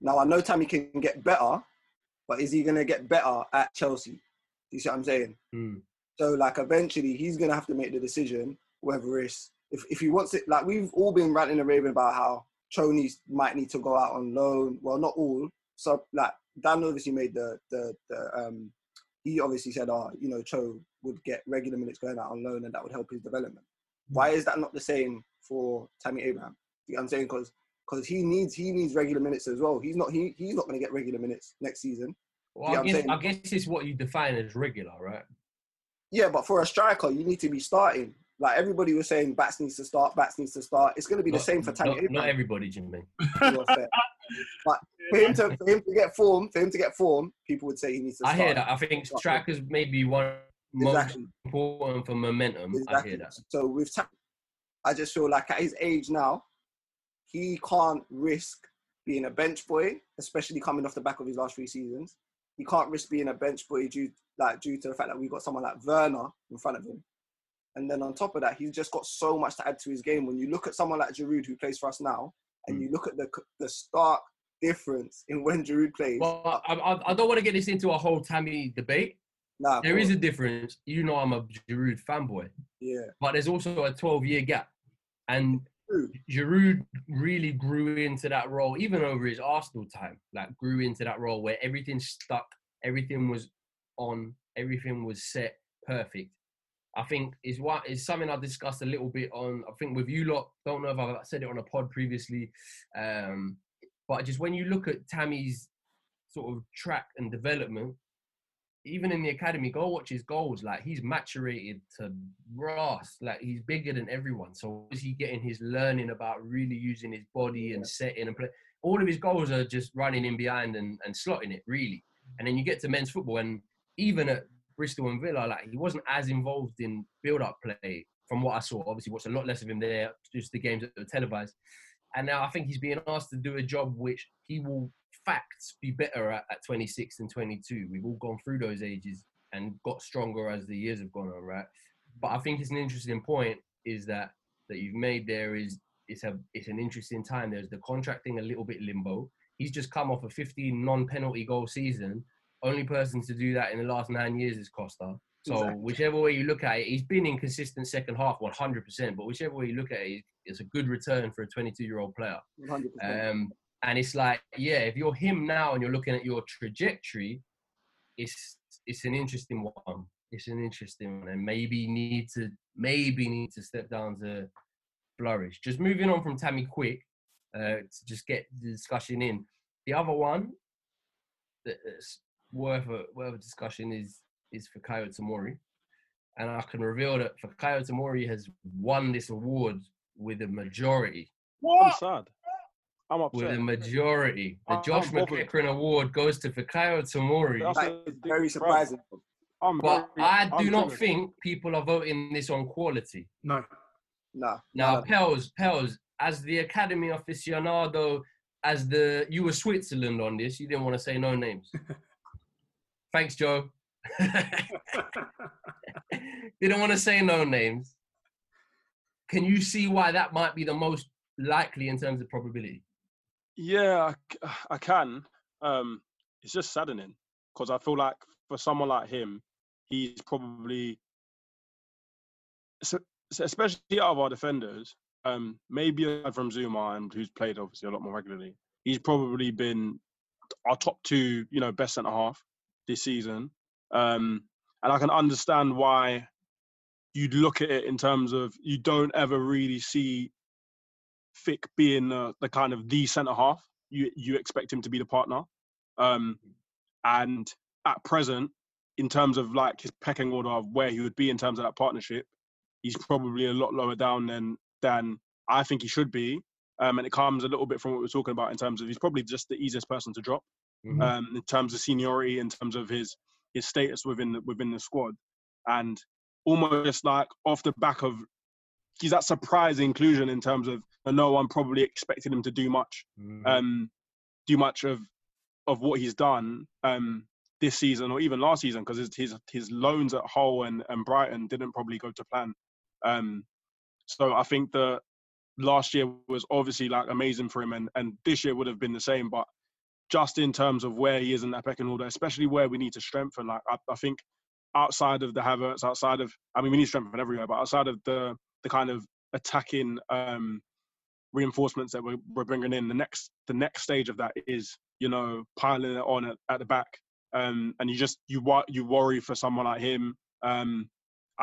Now, I know Tammy can get better, but is he going to get better at Chelsea? You see what I'm saying? Mm. So, eventually, he's going to have to make the decision whether it's... If he wants it... we've all been ranting and raving about how Chony might need to go out on loan. Well, not all. So, Dan obviously made the he obviously said, Cho would get regular minutes going out on loan and that would help his development. Why is that not the same for Tammy Abraham? You know what I'm saying? Because he needs regular minutes as well. He's not going to get regular minutes next season. Well, you know I guess it's what you define as regular, right? Yeah, but for a striker, you need to be starting. Everybody was saying, Bats needs to start. It's going to be the same for Tammy Abraham. Not everybody, Jimmy. But for him to get form, people would say he needs to start. I hear that. I think strikers may be one exactly. Most important for momentum. Exactly. I hear that. So with Tammy, I just feel at his age now, he can't risk being a bench boy, especially coming off the back of his last three seasons. He can't risk being a bench boy due to the fact that we've got someone like Werner in front of him. And then on top of that, he's just got so much to add to his game. When you look at someone like Giroud, who plays for us now, and you look at the stark difference in when Giroud plays. Well, I don't want to get this into a whole Tammy debate. Nah, there is a difference. You know I'm a Giroud fanboy. Yeah. But there's also a 12-year gap. And Giroud really grew into that role, even over his Arsenal time, grew into that role where everything stuck, everything was on, everything was set perfect. I think is something I discussed a little bit on, I think with you lot, don't know if I've said it on a pod previously, but just when you look at Tammy's sort of track and development, even in the academy, go watch his goals. He's maturated to grass. He's bigger than everyone. So is he getting his learning about really using his body and setting and play? All of his goals are just running in behind and slotting it, really. And then you get to men's football, and even at Bristol and Villa, he wasn't as involved in build-up play from what I saw. Obviously, watched a lot less of him there, just the games that were televised. And now I think he's being asked to do a job which he will, facts, be better at 26 and 22. We've all gone through those ages and got stronger as the years have gone on, right? But I think it's an interesting point is that you've made there is it's an interesting time. There's the contracting a little bit limbo. He's just come off a 15 non-penalty goal season. Only person to do that in the last 9 years is Costa. So exactly. Whichever way you look at it, he's been inconsistent second half 100%, but whichever way you look at it, it's a good return for a 22-year-old player. 100%. And it's if you're him now and you're looking at your trajectory, it's an interesting one. It's an interesting one, and maybe need to step down to flourish. Just moving on from Tammy quick, to just get the discussion in. The other one that's worth a discussion is is Fikayo Tomori. And I can reveal that Fikayo Tomori has won this award with a majority. What? I'm sad. I'm upset. With a majority. The Josh McEachran Award goes to Fikayo Tomori. That's very surprising. I do not think people are voting this on quality. No. Now, Pels, as the Academy aficionado, you were Switzerland on this. You didn't want to say no names. Thanks, Joe. Didn't want to say no names. Can you see why that might be the most likely in terms of probability? Yeah, I can. It's just saddening because I feel like for someone like him, he's probably, especially out of our defenders, maybe aside from Zouma, and who's played obviously a lot more regularly, he's probably been our top two, best centre half this season. And I can understand why you'd look at it in terms of you don't ever really see Fick being the kind of the centre half. You expect him to be the partner. And at present, in terms of like his pecking order of where he would be in terms of that partnership, he's probably a lot lower down than I think he should be. And it comes a little bit from what we're talking about in terms of he's probably just the easiest person to drop in terms of seniority, in terms of his status within the squad. And almost like off the back of, he's that surprise inclusion in terms of no one probably expected him to do much, of what he's done this season or even last season, because his loans at Hull and Brighton didn't probably go to plan. So I think that last year was obviously like amazing for him, and this year would have been the same, but just in terms of where he is in that pecking order, especially where we need to strengthen. Like I think outside of the Havertz, we need to strengthen everywhere, but outside of the kind of attacking reinforcements that we're bringing in, the next stage of that is, piling it on at the back. And you worry for someone like him. I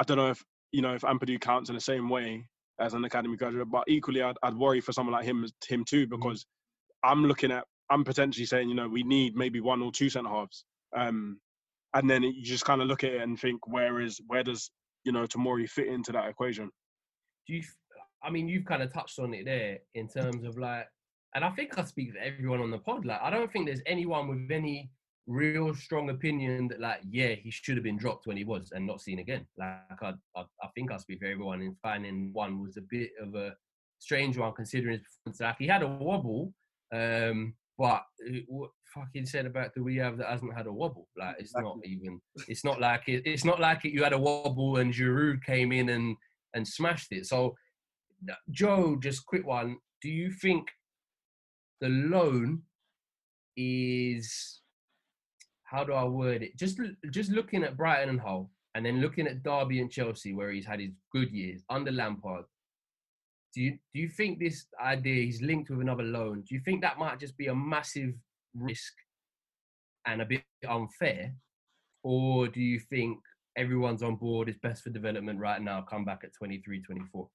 don't know if Ampadu counts in the same way as an academy graduate, but equally I'd worry for someone like him too, because I'm potentially saying, we need maybe one or two centre halves. And then you just kind of look at it and think, where does Tomori fit into that equation? You've kind of touched on it there in terms of like, and I think I speak to everyone on the pod. Like, I don't think there's anyone with any real strong opinion that like, yeah, he should have been dropped when he was and not seen again. Like, I think I speak for everyone in finding one was a bit of a strange one considering his performance. Like, he had a wobble, but what fucking said about do we have that hasn't had a wobble? Like, it's not even. It's not like it. It's not like it. You had a wobble and Giroud came in and smashed it. So, Joe, just quick one. Do you think the loan is, how do I word it? Just looking at Brighton and Hull, and then looking at Derby and Chelsea, where he's had his good years under Lampard. Do you think this idea he's linked with another loan? Do you think that might just be a massive risk and a bit unfair, or do you think everyone's on board, it's best for development right now, come back at 23, 24?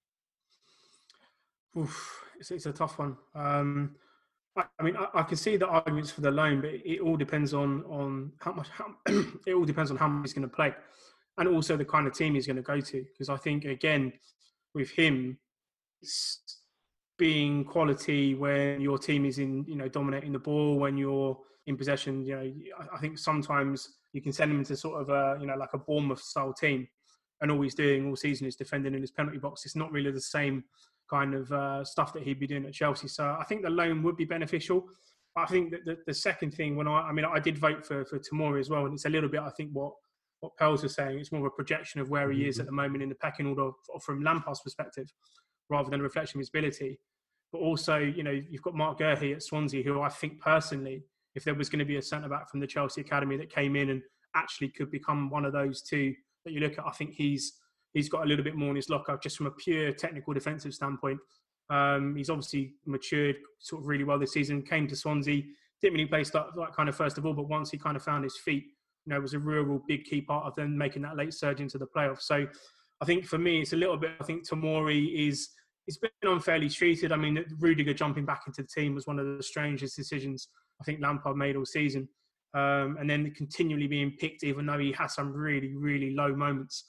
Oof, it's a tough one. I can see the arguments for the loan, but it all depends on how much it all depends on how much he's going to play, and also the kind of team he's going to go to. Because I think again with him, it's being quality when your team is in, dominating the ball, when you're in possession. I think sometimes you can send him into sort of a, like a Bournemouth-style team, and all he's doing all season is defending in his penalty box. It's not really the same kind of stuff that he'd be doing at Chelsea. So I think the loan would be beneficial. I think that the second thing, when I did vote for Tomori as well, and it's a little bit, I think, what Pels was saying, it's more of a projection of where he is at the moment in the pecking order from Lampard's perspective, rather than a reflection of his ability. But also, you've got Mark Gurhey at Swansea, who I think personally, if there was going to be a centre-back from the Chelsea Academy that came in and actually could become one of those two that you look at, I think he's got a little bit more in his locker just from a pure technical defensive standpoint. He's obviously matured sort of really well this season, came to Swansea, didn't really play start like kind of first of all, but once he kind of found his feet, was a real big key part of them making that late surge into the playoffs. So I think for me, it's a little bit, I think Tomori is, it's been unfairly treated. I mean, Rüdiger jumping back into the team was one of the strangest decisions I think Lampard made all season. and then continually being picked, even though he has some really, really low moments.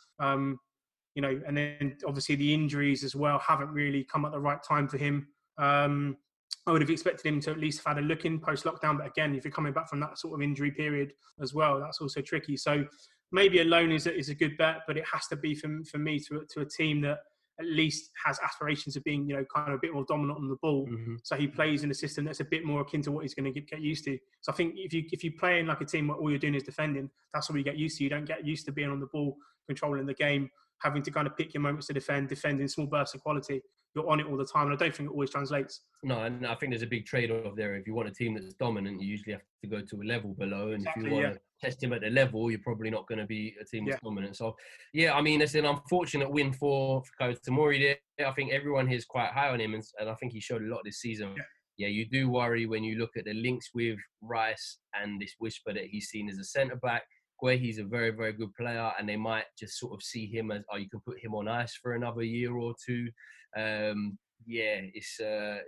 You know, and then obviously the injuries as well haven't really come at the right time for him. I would have expected him to at least have had a look in post-lockdown. But again, if you're coming back from that sort of injury period as well, that's also tricky. So maybe a loan is a good bet, but it has to be for me to a team that at least has aspirations of being, you know, kind of a bit more dominant on the ball. Mm-hmm. So he plays in a system that's a bit more akin to what he's going to get used to. So I think if you play in like a team where all you're doing is defending, that's what you get used to. You don't get used to being on the ball, controlling the game, having to kind of pick your moments to defend in small bursts of quality. You're on it all the time, and I don't think it always translates. No, and I think there's a big trade-off there. If you want a team that's dominant, you usually have to go to a level below, and exactly, if you want to test him at the level, you're probably not going to be a team that's dominant. So, yeah, I mean, it's an unfortunate win for Fikayo Tomori there. I think everyone here is quite high on him, and I think he showed a lot this season. Yeah, you do worry when you look at the links with Rice and this whisper that he's seen as a centre-back, where he's a very, very good player, and they might just sort of see him as, oh, you can put him on ice for another year or two. Yeah, it's a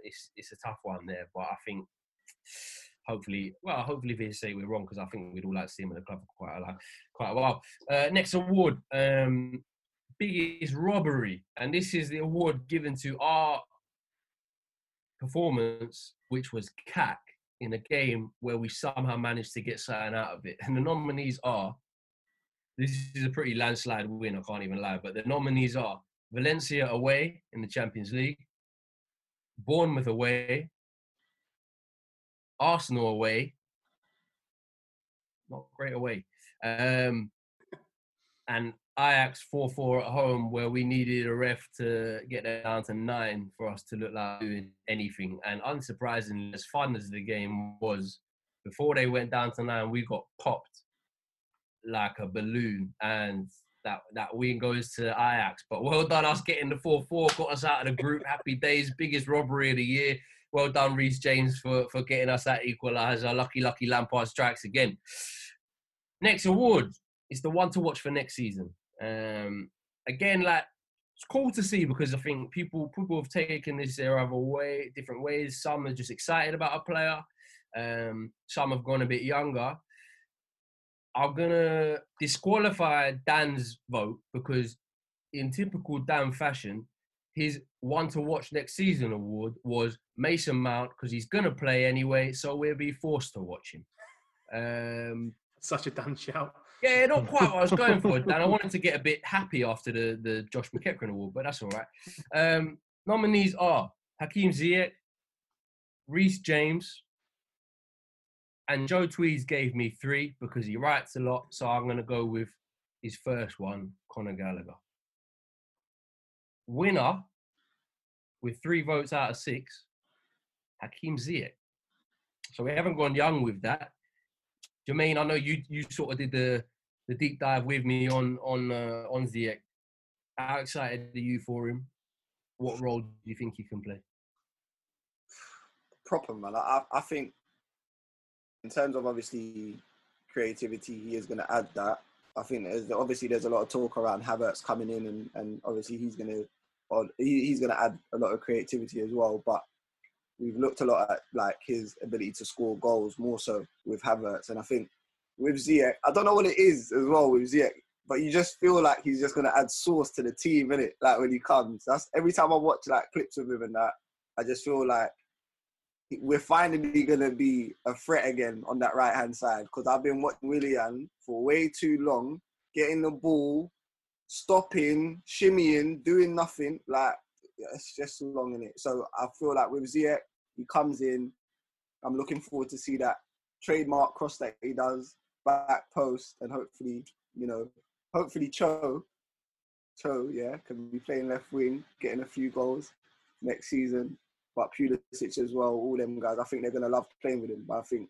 tough one there, but I think hopefully they say we're wrong, because I think we'd all like to see him in the club for quite a while. Next award, biggest robbery, and this is the award given to our performance, which was CAC, in a game where we somehow managed to get something out of it. And the nominees are, this is a pretty landslide win, I can't even lie, but the nominees are Valencia away in the Champions League, Bournemouth away, Arsenal away, not great away, and Ajax 4-4 at home, where we needed a ref to get down to 9 for us to look like doing anything. And unsurprisingly, as fun as the game was, before they went down to 9, we got popped like a balloon. And that win goes to Ajax. But well done us getting the 4-4, got us out of the group. Happy days, biggest robbery of the year. Well done, Reece James, for getting us that equaliser. Lucky Lampard strikes again. Next award is the one to watch for next season. Again, like, it's cool to see, because I think people have taken this their other way, different ways. Some are just excited about a player. Some have gone a bit younger. I'm going to disqualify Dan's vote, because in typical Dan fashion, his one to watch next season award was Mason Mount, because he's going to play anyway, so we'll be forced to watch him. Such a Dan shout. Yeah, not quite what I was going for, Dan. I wanted to get a bit happy after the Josh McEachran award, but that's all right. Nominees are Hakim Ziyech, Reece James, and Joe Tweeds gave me 3 because he writes a lot, so I'm going to go with his first one, Conor Gallagher. Winner, with 3 votes out of 6, Hakim Ziyech. So we haven't gone young with that. Jermaine, I know you sort of did the deep dive with me on Ziyech. How excited are you for him? What role do you think he can play? Proper, man. I think in terms of obviously creativity, he is going to add that. I think there's a lot of talk around Havertz coming in, and obviously he's going to add a lot of creativity as well. But we've looked a lot at like his ability to score goals more so with Havertz, and I think with Ziyech, I don't know what it is as well with Ziyech, but you just feel like he's just going to add sauce to the team, innit? Like when he comes, that's every time I watch like clips of him and that, I just feel like we're finally going to be a threat again on that right hand side, because I've been watching Willian for way too long, getting the ball, stopping, shimmying, doing nothing. Like it's just long, innit? So I feel like with Ziyech, he comes in. I'm looking forward to see that trademark cross that he does, back post, and hopefully Cho, yeah, can be playing left wing, getting a few goals next season. But Pulisic as well, all them guys, I think they're going to love playing with him. But I think,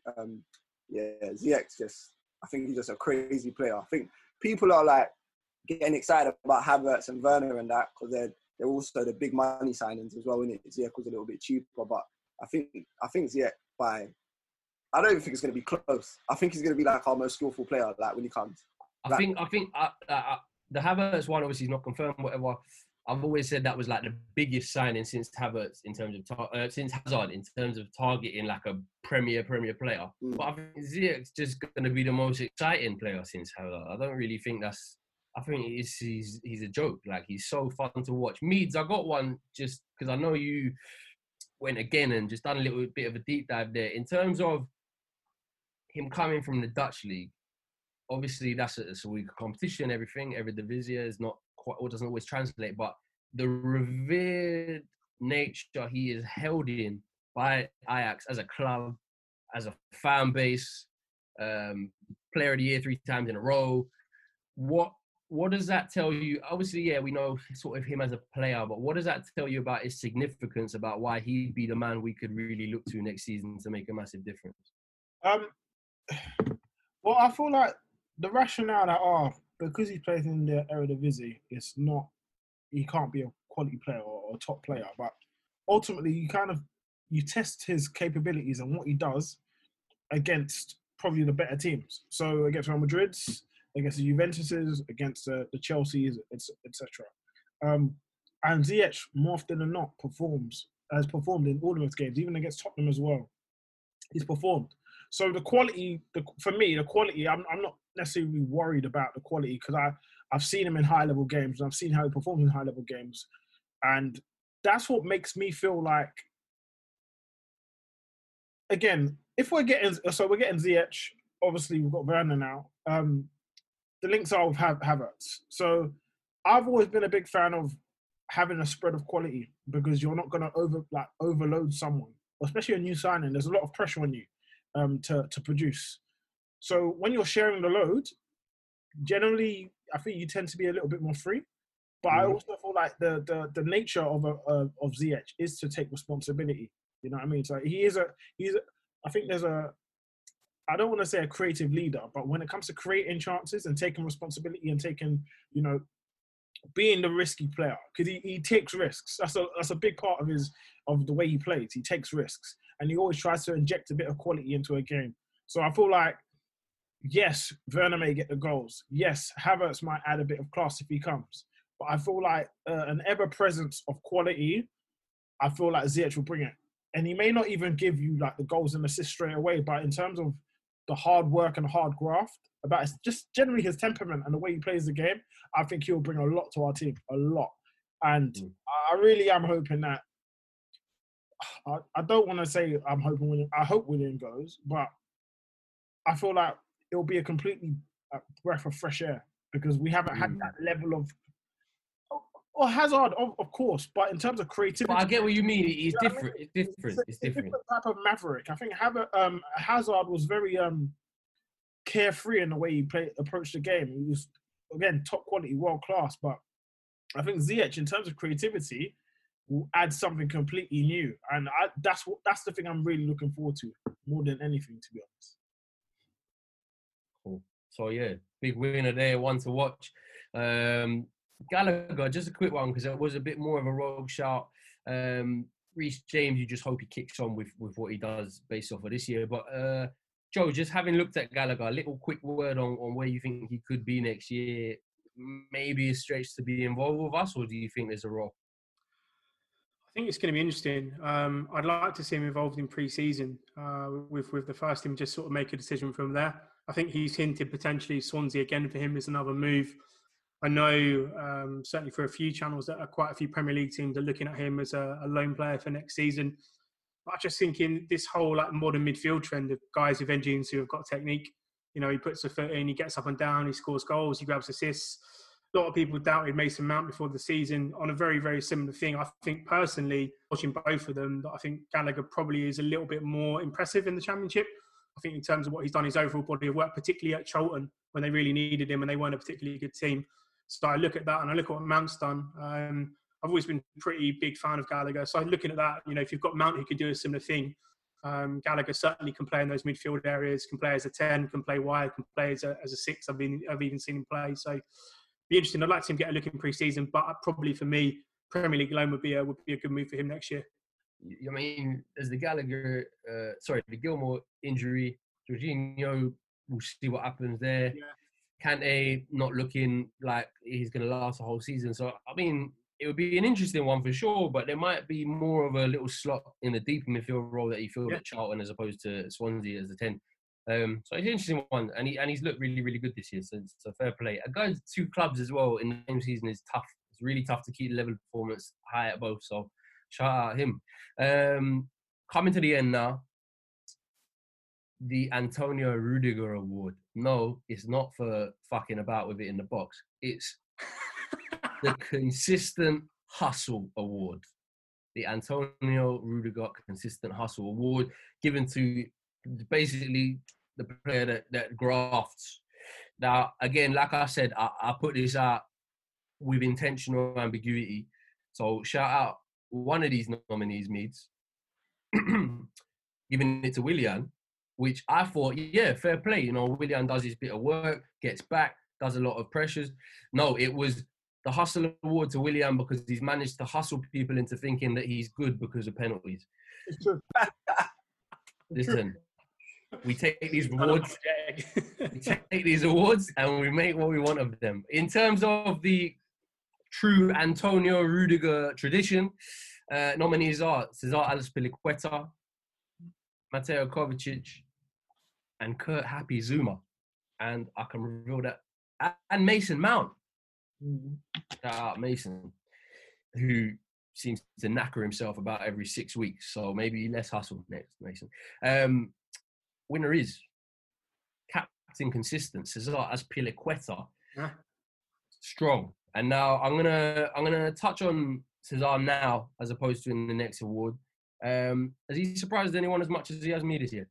Ziyech's he's just a crazy player. I think people are like getting excited about Havertz and Werner and that, because they're also the big money signings as well, innit? Ziyech was a little bit cheaper, but I think Ziyech I don't even think it's going to be close. I think he's going to be like our most skillful player, like when he comes. I think the Havertz one obviously is not confirmed, whatever. I've always said that was like the biggest signing since Havertz in terms of since Hazard in terms of targeting like a premier player. But I think Ziyech's just going to be the most exciting player since Hazard. I don't really think that's. I think he's a joke. Like, he's so fun to watch. Meads, I got one just because I know you went again and just done a little bit of a deep dive there in terms of him coming from the Dutch league. Obviously, that's a weak competition. Everything, every division is not. Or doesn't always translate, but the revered nature he is held in by Ajax as a club, as a fan base, player of the year 3 times in a row. What does that tell you? Obviously, yeah, we know sort of him as a player, but what does that tell you about his significance, about why he'd be the man we could really look to next season to make a massive difference? Well, I feel like the rationale that because he plays in the Eredivisie, he can't be a quality player or a top player. But ultimately, you test his capabilities and what he does against probably the better teams. So against Real Madrid's, against the Juventus's, against the Chelsea's, etc. And Ziyech, more often than not, has performed in all of those games, even against Tottenham as well. He's performed. So the quality, for me, I'm not necessarily worried about the quality because I've seen him in high-level games and I've seen how he performs in high-level games. And that's what makes me feel like, again, we're getting Ziyech, obviously we've got Werner now. The links are with Havertz. So I've always been a big fan of having a spread of quality because you're not going to overload someone, especially a new signing. There's a lot of pressure on you. To produce. So when you're sharing the load, generally, I think you tend to be a little bit more free. But I also feel like the nature of Ziyech is to take responsibility. You know what I mean? So I think there's I don't want to say a creative leader, but when it comes to creating chances and taking responsibility and taking, being the risky player, because he takes risks. That's a big part of the way he plays. He takes risks. And he always tries to inject a bit of quality into a game. So I feel like, yes, Werner may get the goals. Yes, Havertz might add a bit of class if he comes. But I feel like an ever-presence of quality, I feel like Ziyech will bring it. And he may not even give you like the goals and assists straight away, but in terms of the hard work and hard graft, about just generally his temperament and the way he plays the game, I think he'll bring a lot to our team, a lot. And I really am hoping that I don't want to say I'm hoping William. I hope William goes, but I feel like it'll be a completely breath of fresh air because we haven't had that level of. Or Hazard, of course, but in terms of creativity, but I get what you mean. It's different. I mean? It's different type of maverick. I think Hazard was very carefree in the way he approached the game. He was again top quality, world class. But I think Ziyech, in terms of creativity, will add something completely new, and that's the thing I'm really looking forward to more than anything, to be honest. Cool. So yeah, big winner there, one to watch. Gallagher, just a quick one because it was a bit more of a rogue shout. Reece James, you just hope he kicks on with what he does based off of this year. But Joe, just having looked at Gallagher, a little quick word on where you think he could be next year. Maybe a stretch to be involved with us, or do you think there's a role? I think it's going to be interesting. I'd like to see him involved in pre-season with the first team, just sort of make a decision from there. I think he's hinted potentially Swansea again for him is another move. I know certainly for a few channels that are quite a few Premier League teams are looking at him as a loan player for next season. But I'm just thinking this whole like modern midfield trend of guys with engines who have got technique. He puts a foot in, he gets up and down, he scores goals, he grabs assists. A lot of people doubted Mason Mount before the season on a very, very similar thing. I think personally, watching both of them, I think Gallagher probably is a little bit more impressive in the Championship. I think in terms of what he's done, his overall body of work, particularly at Charlton when they really needed him and they weren't a particularly good team. So I look at that and I look at what Mount's done. I've always been a pretty big fan of Gallagher. So looking at that, if you've got Mount who could do a similar thing, Gallagher certainly can play in those midfield areas, can play as a 10, can play wide, can play as a 6. I've even seen him play. So be interesting. I'd like to see him get a look in pre-season, but probably for me, Premier League loan would be a good move for him next year. I mean, there's the Gilmore injury. Jorginho, we'll see what happens there. Yeah. Kante not looking like he's going to last the whole season. So, I mean, it would be an interesting one for sure, but there might be more of a little slot in the deep midfield role that he filled at Charlton as opposed to Swansea as the 10. So it's an interesting one, and he's looked really, really good this year, so it's a fair play. A guy to two clubs as well in the same season is tough. It's really tough to keep the level of performance high at both, so shout out him. Coming to the end now, the Antonio Rüdiger Award. No, it's not for fucking about with it in the box. It's the Consistent Hustle Award. The Antonio Rüdiger Consistent Hustle Award, given to basically the player that grafts. Now, again, like I said, I put this out with intentional ambiguity. So shout out one of these nominees, Meads, giving it to Willian, which I thought, yeah, fair play. You know, Willian does his bit of work, gets back, does a lot of pressures. No, it was the Hustle Award to Willian because he's managed to hustle people into thinking that he's good because of penalties. It's true. Listen, we take these awards, and we make what we want of them. In terms of the true Antonio Rüdiger tradition, nominees are César Azpilicueta, Mateo Kovacic, and Kurt Happy Zouma. And I can reveal that. And Mason Mount. Shout out Mason, who seems to knacker himself about every 6 weeks. So maybe less hustle next, Mason. Winner is Captain Consistent, César Azpilicueta. Yeah. Strong. And now I'm gonna touch on César now as opposed to in the next award. Has he surprised anyone as much as he has me this year?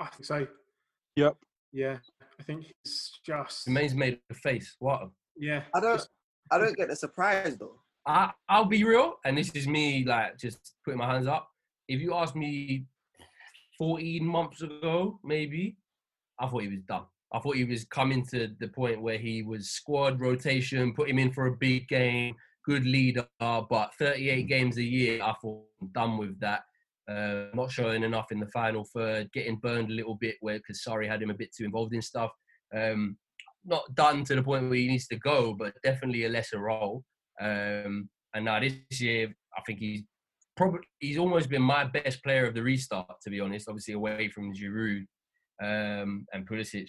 I think so. Yep. Yeah. I think it's just Jermaine's made a face. What? Yeah. I don't get the surprise though. I'll be real, and this is me like just putting my hands up. If you asked me 14 months ago, maybe, I thought he was done. I thought he was coming to the point where he was squad rotation, put him in for a big game, good leader, but 38 games a year, I thought I'm done with that. Not showing enough in the final third, getting burned a little bit because Sarri had him a bit too involved in stuff. Not done to the point where he needs to go, but definitely a lesser role. And now this year, I think he's almost been my best player of the restart, to be honest, obviously away from Giroud and Pulisic.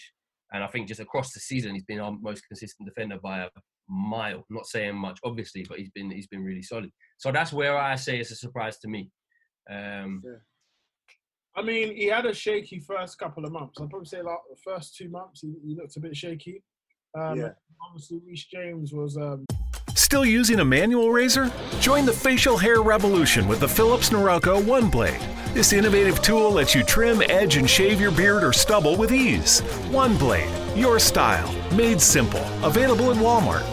And I think just across the season, he's been our most consistent defender by a mile. Not saying much, obviously, but he's been really solid. So that's where I say it's a surprise to me. I mean, he had a shaky first couple of months. I'd probably say like the first 2 months, he looked a bit shaky. Obviously, Reece James was... Still using a manual razor? Join the facial hair revolution with the Philips Norelco One Blade. This innovative tool lets you trim, edge, and shave your beard or stubble with ease. One Blade, your style, made simple. Available in Walmart.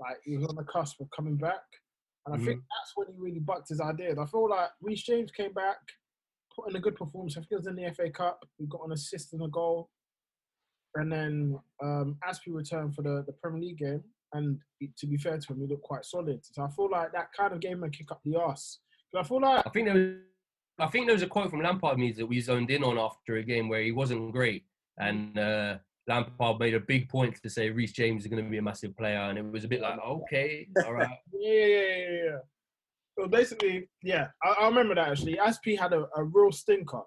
Like, he was on the cusp of coming back. And I think that's when he really bucked his ideas. I feel like Reece James came back, put in a good performance. I think it was in the FA Cup. We got an assist and a goal. And then Aspie returned for the Premier League game. And to be fair to him, he looked quite solid. So I feel like that kind of gave him a kick up the arse. But I feel like... I think there was a quote from Lampard that we zoned in on after a game where he wasn't great. And Lampard made a big point to say Reece James is going to be a massive player. And it was a bit like, okay, all right. Yeah. Well, basically, yeah, I remember that actually. Aspie had a real stinker.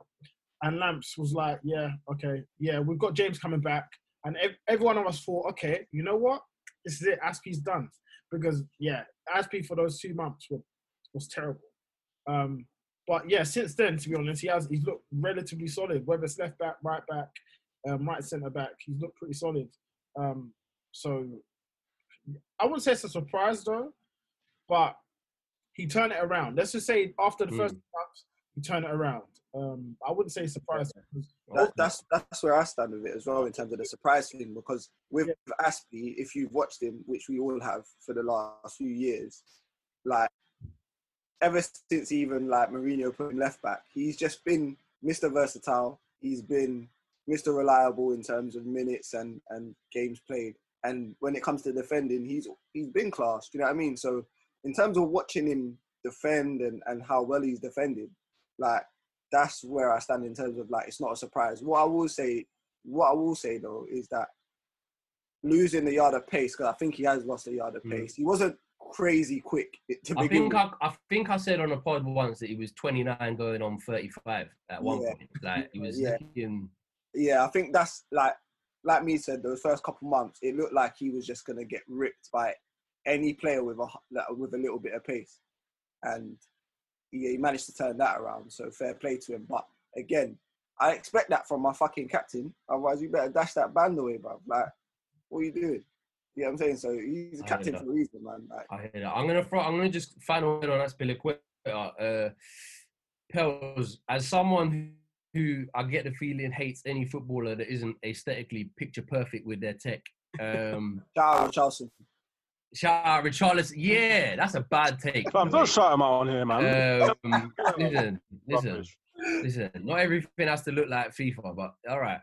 And Lamps was like, yeah, okay. Yeah, we've got James coming back. And every one of us thought, okay, you know what? This is it. Aspie's done. Because, yeah, Azpie for those 2 months was terrible. But, yeah, since then, to be honest, he's looked relatively solid. Whether it's left back, right centre-back, he's looked pretty solid. So, I wouldn't say it's a surprise, though. But he turned it around. Let's just say after the first months, he turned it around. I wouldn't say surprise. That's where I stand with it as well in terms of the surprise thing, because with Aspie, if you've watched him, which we all have for the last few years, like ever since even like Mourinho put him left back, he's just been Mr. Versatile. He's been Mr. Reliable in terms of minutes and games played. And when it comes to defending, he's been classed. You know what I mean? So in terms of watching him defend and how well he's defended, like, that's where I stand in terms of like it's not a surprise. What I will say though is that losing the yard of pace, because I think he has lost a yard of pace. He wasn't crazy quick to begin with. I think I said on a pod once that he was 29 going on 35 at one point. Like, he was looking... Yeah, I think that's like me said, the first couple months, it looked like he was just going to get ripped by any player with a little bit of pace. And he managed to turn that around, so fair play to him. But again, I expect that from my fucking captain. Otherwise, you better dash that band away, bruv. Like, what are you doing? You know what I'm saying? So he's a captain for a reason, man. Like, I hear that. I'm gonna just final word on Azpilicueta. Pels, as someone who I get the feeling hates any footballer that isn't aesthetically picture perfect with their tech. Shout out Richarlison. Yeah, that's a bad take. But don't shout him out on here, man. Listen, not everything has to look like FIFA, but all right.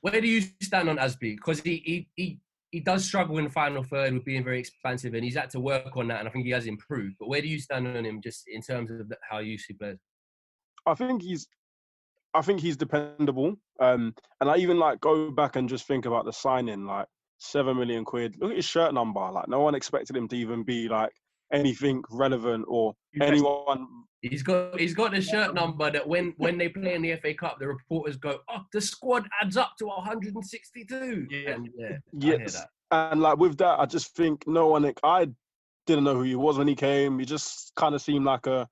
Where do you stand on Azpi? Because he does struggle in the final third with being very expansive, and he's had to work on that, and I think he has improved. But where do you stand on him just in terms of how you see players? I think he's dependable. And I even go back and just think about the signing, £7 million. Look at his shirt number. No one expected him to even be anything relevant or anyone. He's got the shirt number that when they play in the FA Cup, the reporters go, "Oh, the squad adds up to 162." Yeah. And with that, I just think no one. I didn't know who he was when he came. He just kind of seemed like a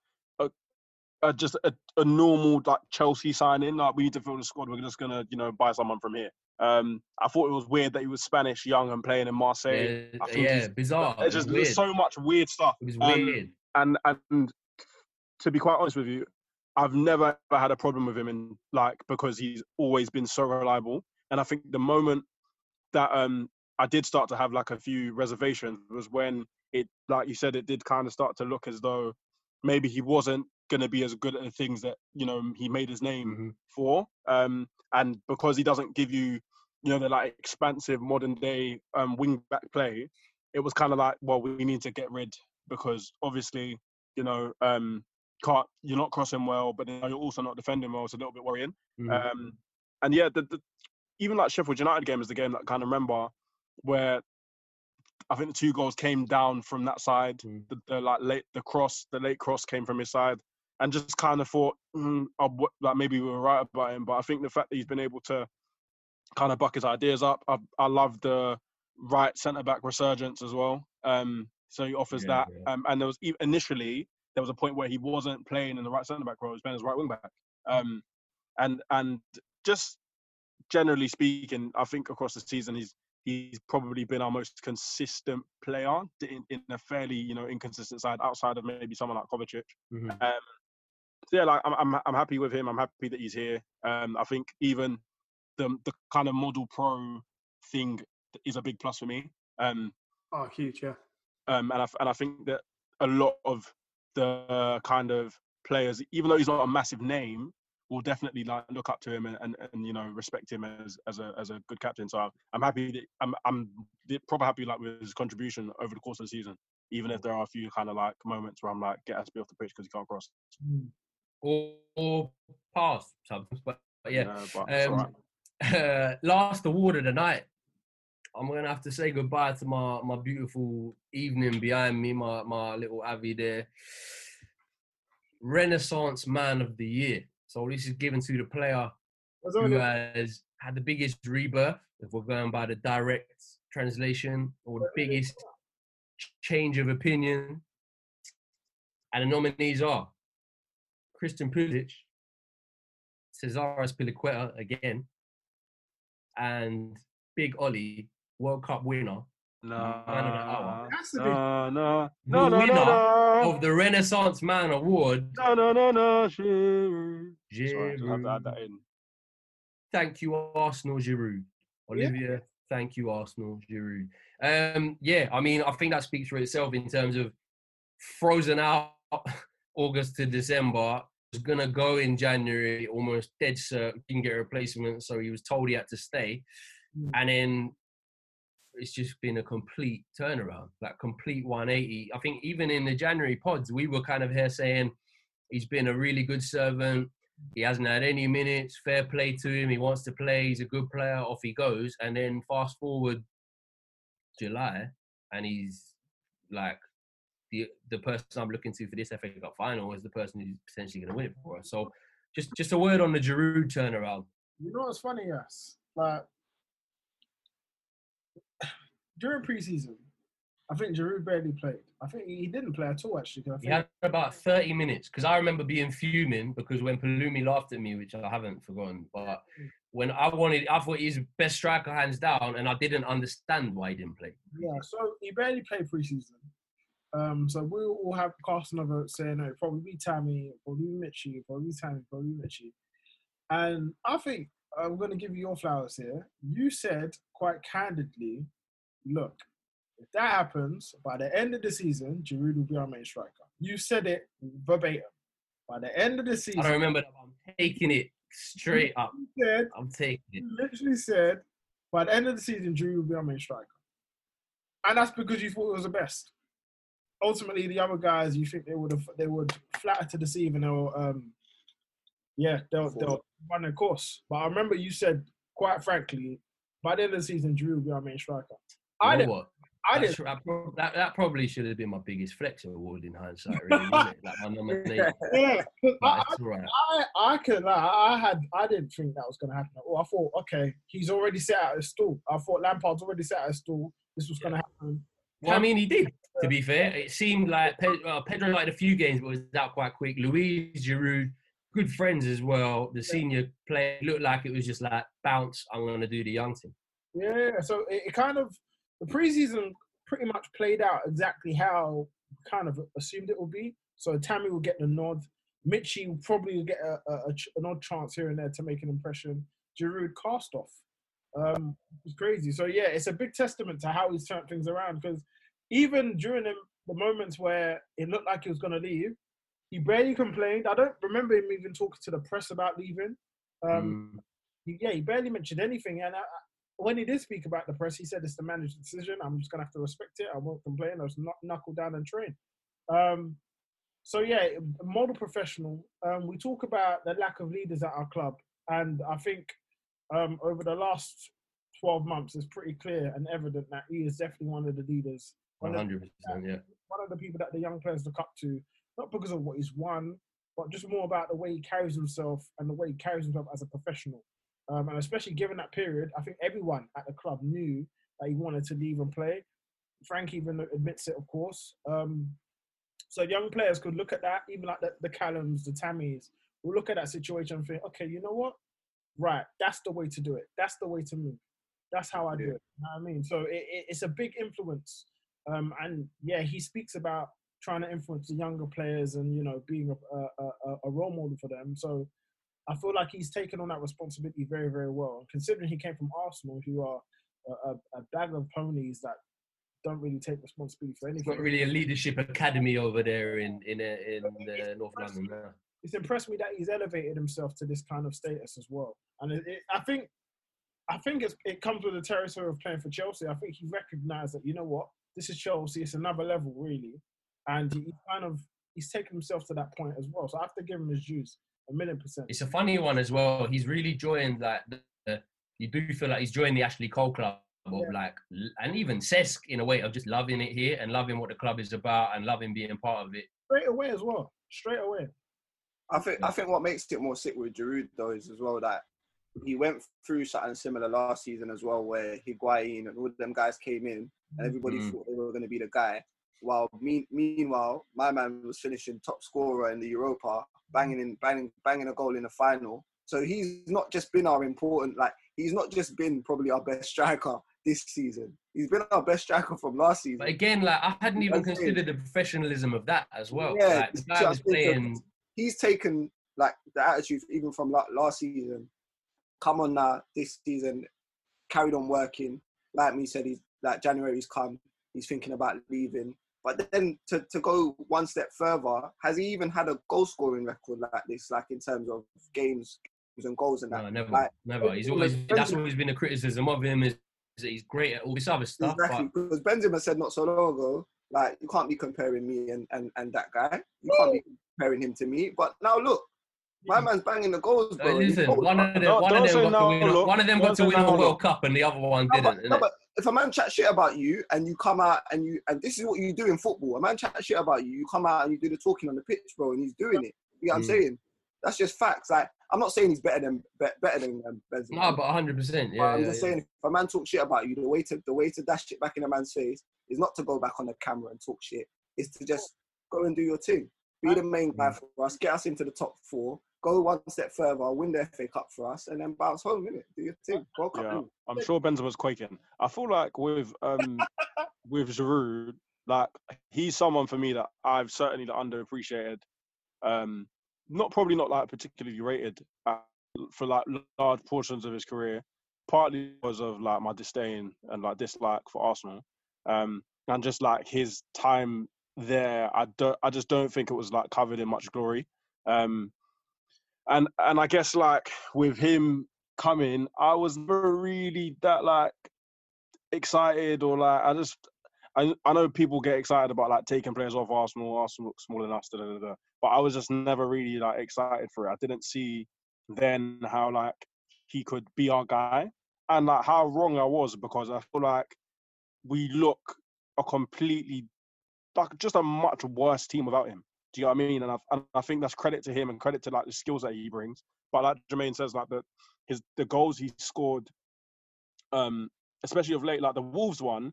normal Chelsea signing. We need to fill the squad. We're just gonna buy someone from here. I thought it was weird that he was Spanish, young, and playing in Marseille. Yeah, bizarre. It's just there's so much weird stuff. It was weird. And to be quite honest with you, I've never ever had a problem with him, in because he's always been so reliable. And I think the moment that I did start to have a few reservations was when it, like you said, it did kind of start to look as though maybe he wasn't going to be as good at the things that he made his name for. And because he doesn't give you, the expansive modern day wing back play, it was kind of we need to get rid, because obviously, you're not crossing well, but you're also not defending well. It's a little bit worrying. And yeah, even Sheffield United game is the game that I kind of remember where I think the two goals came down from that side. The late cross came from his side. And just kind of thought, maybe we were right about him. But I think the fact that he's been able to kind of buck his ideas up, I love the right centre-back resurgence as well. So he offers that. Yeah. And there was initially, there was a point where he wasn't playing in the right centre-back role. He was playing as right wing-back. And just generally speaking, I think across the season, he's probably been our most consistent player in a fairly, inconsistent side, outside of maybe someone like Kovacic. I'm happy with him. I'm happy that he's here. I think even the kind of model pro thing is a big plus for me. Huge, yeah. And I think that a lot of the kind of players, even though he's not a massive name, will definitely look up to him and respect him as a good captain. So I'm happy that I'm proper happy with his contribution over the course of the season. Even if there are a few kind of moments where I'm get Azpi off the pitch because he can't cross. Or pass sometimes, but yeah. Last award of the night. I'm gonna have to say goodbye to my beautiful evening behind me, my little Avi there. Renaissance Man of the Year. So this is given to the player who has had the biggest rebirth, if we're going by the direct translation, or the biggest change of opinion. And the nominees are Christian Pulisic, César Azpilicueta again, and Big Ollie, World Cup winner. Winner of the Renaissance Man Award. Giroud. Sorry, I have to add that in. Thank you, Arsenal, Giroud. Olivia, Thank you, Arsenal, Giroud. I think that speaks for itself in terms of frozen out August to December. He was going to go in January, almost dead cert, didn't get a replacement, so he was told he had to stay. And then it's just been a complete turnaround, complete 180. I think even in the January pods, we were kind of here saying he's been a really good servant. He hasn't had any minutes. Fair play to him. He wants to play. He's a good player. Off he goes. And then fast forward July, and he's like, the person I'm looking to for this FA Cup final is the person who's potentially going to win it for us. So just a word on the Giroud turnaround. You know what's funny, yes? Like, during pre-season, I think Giroud barely played. I think he didn't play at all, actually. He had about 30 minutes, because I remember being fuming because when Palumi laughed at me, which I haven't forgotten, but when I thought he's best striker hands down, and I didn't understand why he didn't play. Yeah, so he barely played pre-season. So we all have casting a vote saying, no, probably be Tammy, probably Mitchie, probably Tammy, probably Mitchie. And I think I'm going to give you your flowers here. You said quite candidly, look, if that happens, by the end of the season, Giroud will be our main striker. You said it verbatim. By the end of the season... I don't remember. I'm taking it straight up. Said, I'm taking it. You literally said, by the end of the season, Giroud will be our main striker. And that's because you thought it was the best. Ultimately, the other guys, you think they would flatter to deceive, and they'll run their course. But I remember you said, quite frankly, by the end of the season, Giroud will be our main striker. That probably should have been my biggest flex award in hindsight, really. Like my nomination. Yeah. I didn't think that was going to happen at all. I thought, okay, he's already set out his stall. I thought Lampard's already set out his stall. This was going to happen. Well, I mean, he did, to be fair. It seemed like Pedro liked a few games, but was out quite quick. Luis, Giroud, good friends as well. The senior player looked like it was just like, bounce, I'm going to do the young team. Yeah, so it kind of... The preseason pretty much played out exactly how kind of assumed it will be. So Tammy will get the nod. Mitchie will probably get an odd chance here and there to make an impression. Giroud cast off. It's crazy. So, yeah, it's a big testament to how he's turned things around, because even during the moments where it looked like he was going to leave, he barely complained. I don't remember him even talking to the press about leaving. He barely mentioned anything. And when he did speak about the press, he said it's the manager's decision. I'm just going to have to respect it. I won't complain. I'll just knuckle down and train. Model professional. We talk about the lack of leaders at our club. And I think over the last 12 months, it's pretty clear and evident that he is definitely one of the leaders. 100%, yeah. One of the people that the young players look up to, not because of what he's won, but just more about the way he carries himself and the way he carries himself as a professional. And especially given that period, I think everyone at the club knew that he wanted to leave and play. Frank even admits it, of course. So young players could look at that, even like the Callums, the Tammys, will look at that situation and think, okay, you know what? Right, that's the way to do it. That's the way to move. That's how I do it. You know what I mean? So it's a big influence. He speaks about trying to influence the younger players and, you know, being a role model for them. So I feel like he's taken on that responsibility very, very well. Considering he came from Arsenal, who are a bag of ponies that don't really take responsibility for anything. It's not really a leadership academy over there in North London now. It's impressed me that he's elevated himself to this kind of status as well. And I think it comes with the territory of playing for Chelsea. I think he recognised that, you know what, this is Chelsea. It's another level, really. And he's taken himself to that point as well. So I have to give him his dues. 100%. It's a funny one as well. He's really joined that. You do feel like he's joined the Ashley Cole club, and even Cesc in a way of just loving it here and loving what the club is about and loving being part of it. Straight away as well. I think what makes it more sick with Giroud though is as well that he went through something similar last season as well, where Higuain and all of them guys came in and everybody thought they were going to be the guy. While meanwhile, my man was finishing top scorer in the Europa. Banging a goal in the final. So he's not just been our important, like, he's not just been probably our best striker this season. He's been our best striker from last season. But again, like, I hadn't even considered the professionalism of that as well. Yeah, like, the guy was playing... He's taken, like, the attitude even from like, last season. Come on now, this season, carried on working. Like me said, he's like, January's come. He's thinking about leaving. But then to go one step further, has he even had a goal-scoring record like this, like in terms of games and goals and that? No, never. That's always been a criticism of him, is that he's great at all this other stuff. Exactly, because Benzema said not so long ago, like, you can't be comparing me and that guy. You can't be comparing him to me. But now look, my man's banging the goals, bro. Listen, one of them got to win a World Cup and the other one didn't. if a man chats shit about you and you come out and you, and this is what you do in football, a man chats shit about you, you come out and you do the talking on the pitch, bro, and he's doing it. You know what I'm saying? That's just facts. Like, I'm not saying he's better than Benzema. No, but 100%. Yeah, I'm just saying, if a man talks shit about you, the way to dash it back in a man's face is not to go back on the camera and talk shit. It's to just go and do your thing. Be the main guy for us. Get us into the top four. Go one step further. Win the FA Cup for us, and then bounce home, innit? Do your thing. I'm sure Benzema's quaking. I feel like with Giroud, like, he's someone for me that I've certainly underappreciated. Not like particularly rated for like large portions of his career, partly because of like my disdain and like dislike for Arsenal, and just like his time there. I just don't think it was like covered in much glory, and I guess like with him coming, I was never really that like excited or like I know people get excited about like taking players off Arsenal looks smaller than us, but I was just never really like excited for it. I didn't see then how like he could be our guy, and like how wrong I was, because I feel like we look a completely like just a much worse team without him. Do you know what I mean? And I think that's credit to him and credit to like the skills that he brings. But like Jermaine says, like the goals he scored, especially of late, like the Wolves one.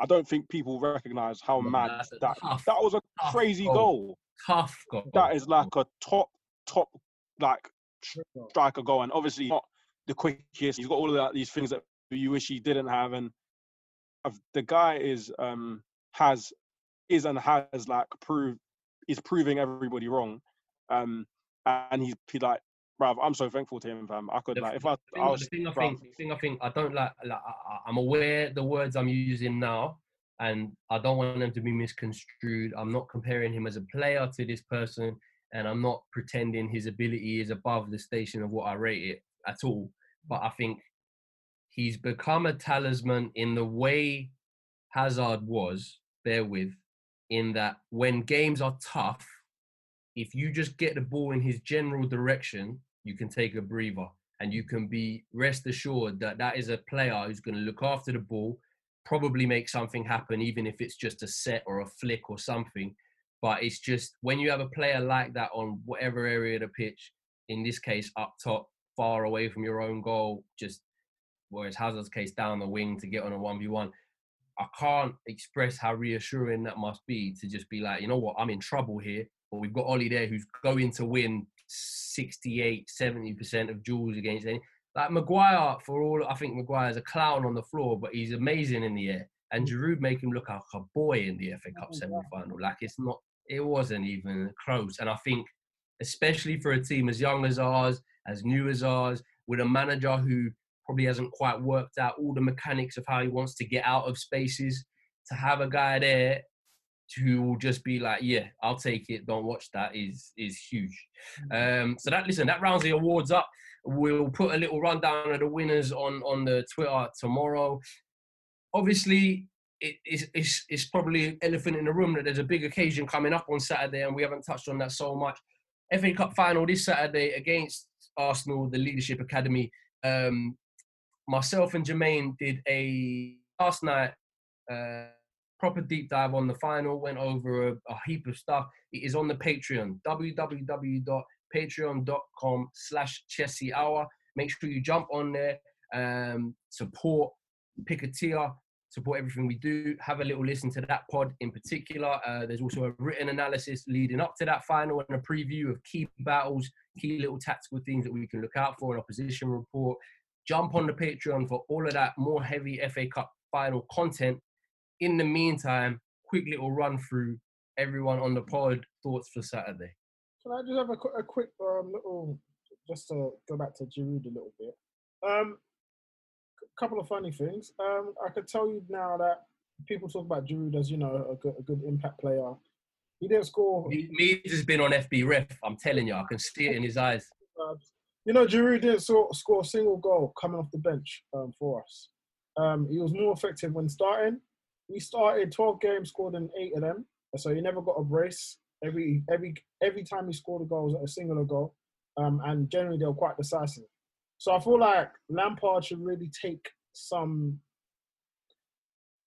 I don't think people recognise how mad that... That was a crazy goal. Tough goal. That is like a top, like, striker goal. And obviously not the quickest. He's got all of that, these things that you wish he didn't have. And the guy is proving everybody wrong. And he's like, bruv, I'm so thankful to him, fam. I could like if I. I'm aware the words I'm using now, and I don't want them to be misconstrued. I'm not comparing him as a player to this person, and I'm not pretending his ability is above the station of what I rate it at all. But I think he's become a talisman in the way Hazard was. Therewith, in that when games are tough, if you just get the ball in his general direction, you can take a breather and you can be rest assured that is a player who's going to look after the ball, probably make something happen, even if it's just a set or a flick or something. But it's just when you have a player like that on whatever area of the pitch, in this case, up top, far away from your own goal, just whereas Hazard's case down the wing to get on a 1v1, I can't express how reassuring that must be to just be like, you know what, I'm in trouble here. We've got Ollie there who's going to win 68, 70% of duels against any. Like Maguire, I think Maguire's a clown on the floor, but he's amazing in the air. And Giroud make him look like a boy in the FA Cup semi-final. Like it wasn't even close. And I think, especially for a team as young as ours, as new as ours, with a manager who probably hasn't quite worked out all the mechanics of how he wants to get out of spaces, to have a guy there who will just be like, yeah, I'll take it, don't watch that, is huge. So that rounds the awards up. We'll put a little rundown of the winners on the Twitter tomorrow. Obviously, it's probably an elephant in the room that there's a big occasion coming up on Saturday, and we haven't touched on that so much. FA Cup final this Saturday against Arsenal, the Leadership Academy. Myself and Jermaine did last night... proper deep dive on the final, went over a heap of stuff. It is on the Patreon, www.patreon.com/ChesseHour. Make sure you jump on there, support, pick a tier, support everything we do. Have a little listen to that pod in particular. There's also a written analysis leading up to that final and a preview of key battles, key little tactical things that we can look out for, an opposition report. Jump on the Patreon for all of that more heavy FA Cup final content. In the meantime, quick little run through everyone on the pod thoughts for Saturday. Can I just have a quick little, just to go back to Giroud a little bit. A couple of funny things. I could tell you now that people talk about Giroud as, you know, a good impact player. He didn't score. Meads has been on FB Ref. I'm telling you, I can see it in his eyes. You know, Giroud didn't score a single goal coming off the bench for us. He was more effective when starting. We started 12 games, scored in 8 of them. So he never got a brace. Every time he scored a goal, it was a singular goal. And generally, they were quite decisive. So I feel like Lampard should really take some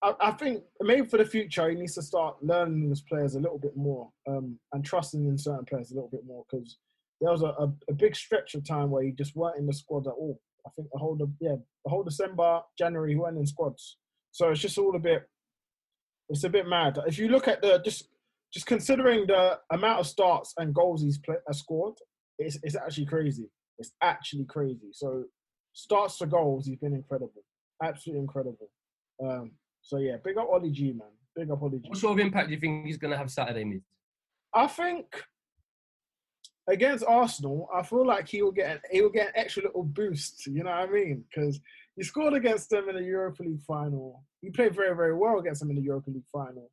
I think maybe for the future, he needs to start learning his players a little bit more and trusting in certain players a little bit more, because there was a big stretch of time where he just weren't in the squad at all. I think the whole December, January, he weren't in squads. So it's just all a bit mad. If you look at just considering the amount of starts and goals has scored, it's actually crazy. It's actually crazy. So starts to goals, he's been incredible. Absolutely incredible. So yeah, big up Oli G, man. Big up Oli G. What sort of impact do you think he's going to have Saturday, mate? I think against Arsenal, I feel like he will get an extra little boost. You know what I mean? Because he scored against them in the Europa League final. He played very, very well against them in the Europa League final.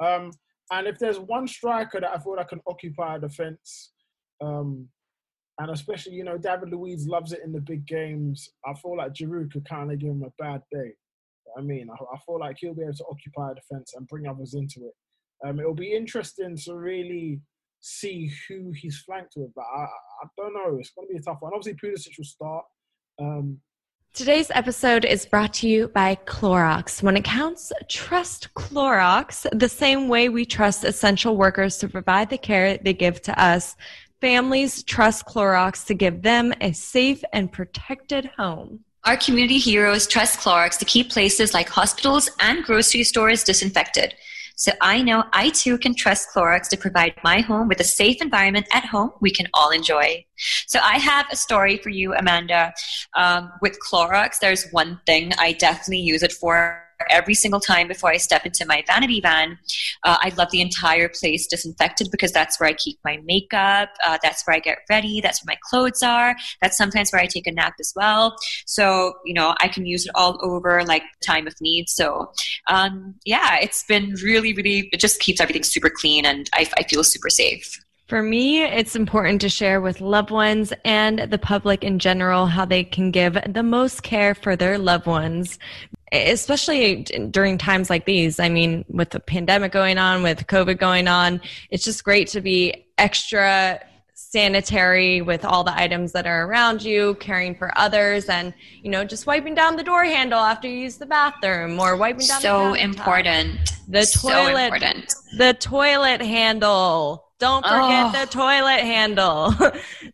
And if there's one striker that I feel like can occupy a defence, and especially, you know, David Luiz loves it in the big games, I feel like Giroud could kind of give him a bad day. I mean, I feel like he'll be able to occupy a defence and bring others into it. It'll be interesting to really see who he's flanked with. But I don't know. It's going to be a tough one. Obviously, Pulisic will start. Today's episode is brought to you by Clorox. When it counts, trust Clorox the same way we trust essential workers to provide the care they give to us. Families trust Clorox to give them a safe and protected home. Our community heroes trust Clorox to keep places like hospitals and grocery stores disinfected. So I know I too can trust Clorox to provide my home with a safe environment at home we can all enjoy. So I have a story for you, Amanda. With Clorox, there's one thing I definitely use it for every single time before I step into my vanity van. I love the entire place disinfected because that's where I keep my makeup. That's where I get ready. That's where my clothes are. That's sometimes where I take a nap as well. So, you know, I can use it all over like time of need. So, yeah, it's been really, really, it just keeps everything super clean and I feel super safe. For me, it's important to share with loved ones and the public in general how they can give the most care for their loved ones, especially during times like these. I mean, with the pandemic going on, with COVID going on, it's just great to be extra sanitary with all the items that are around you, caring for others, and, you know, just wiping down the door handle after you use the bathroom, or wiping down the toilet handle. Don't forget the toilet handle.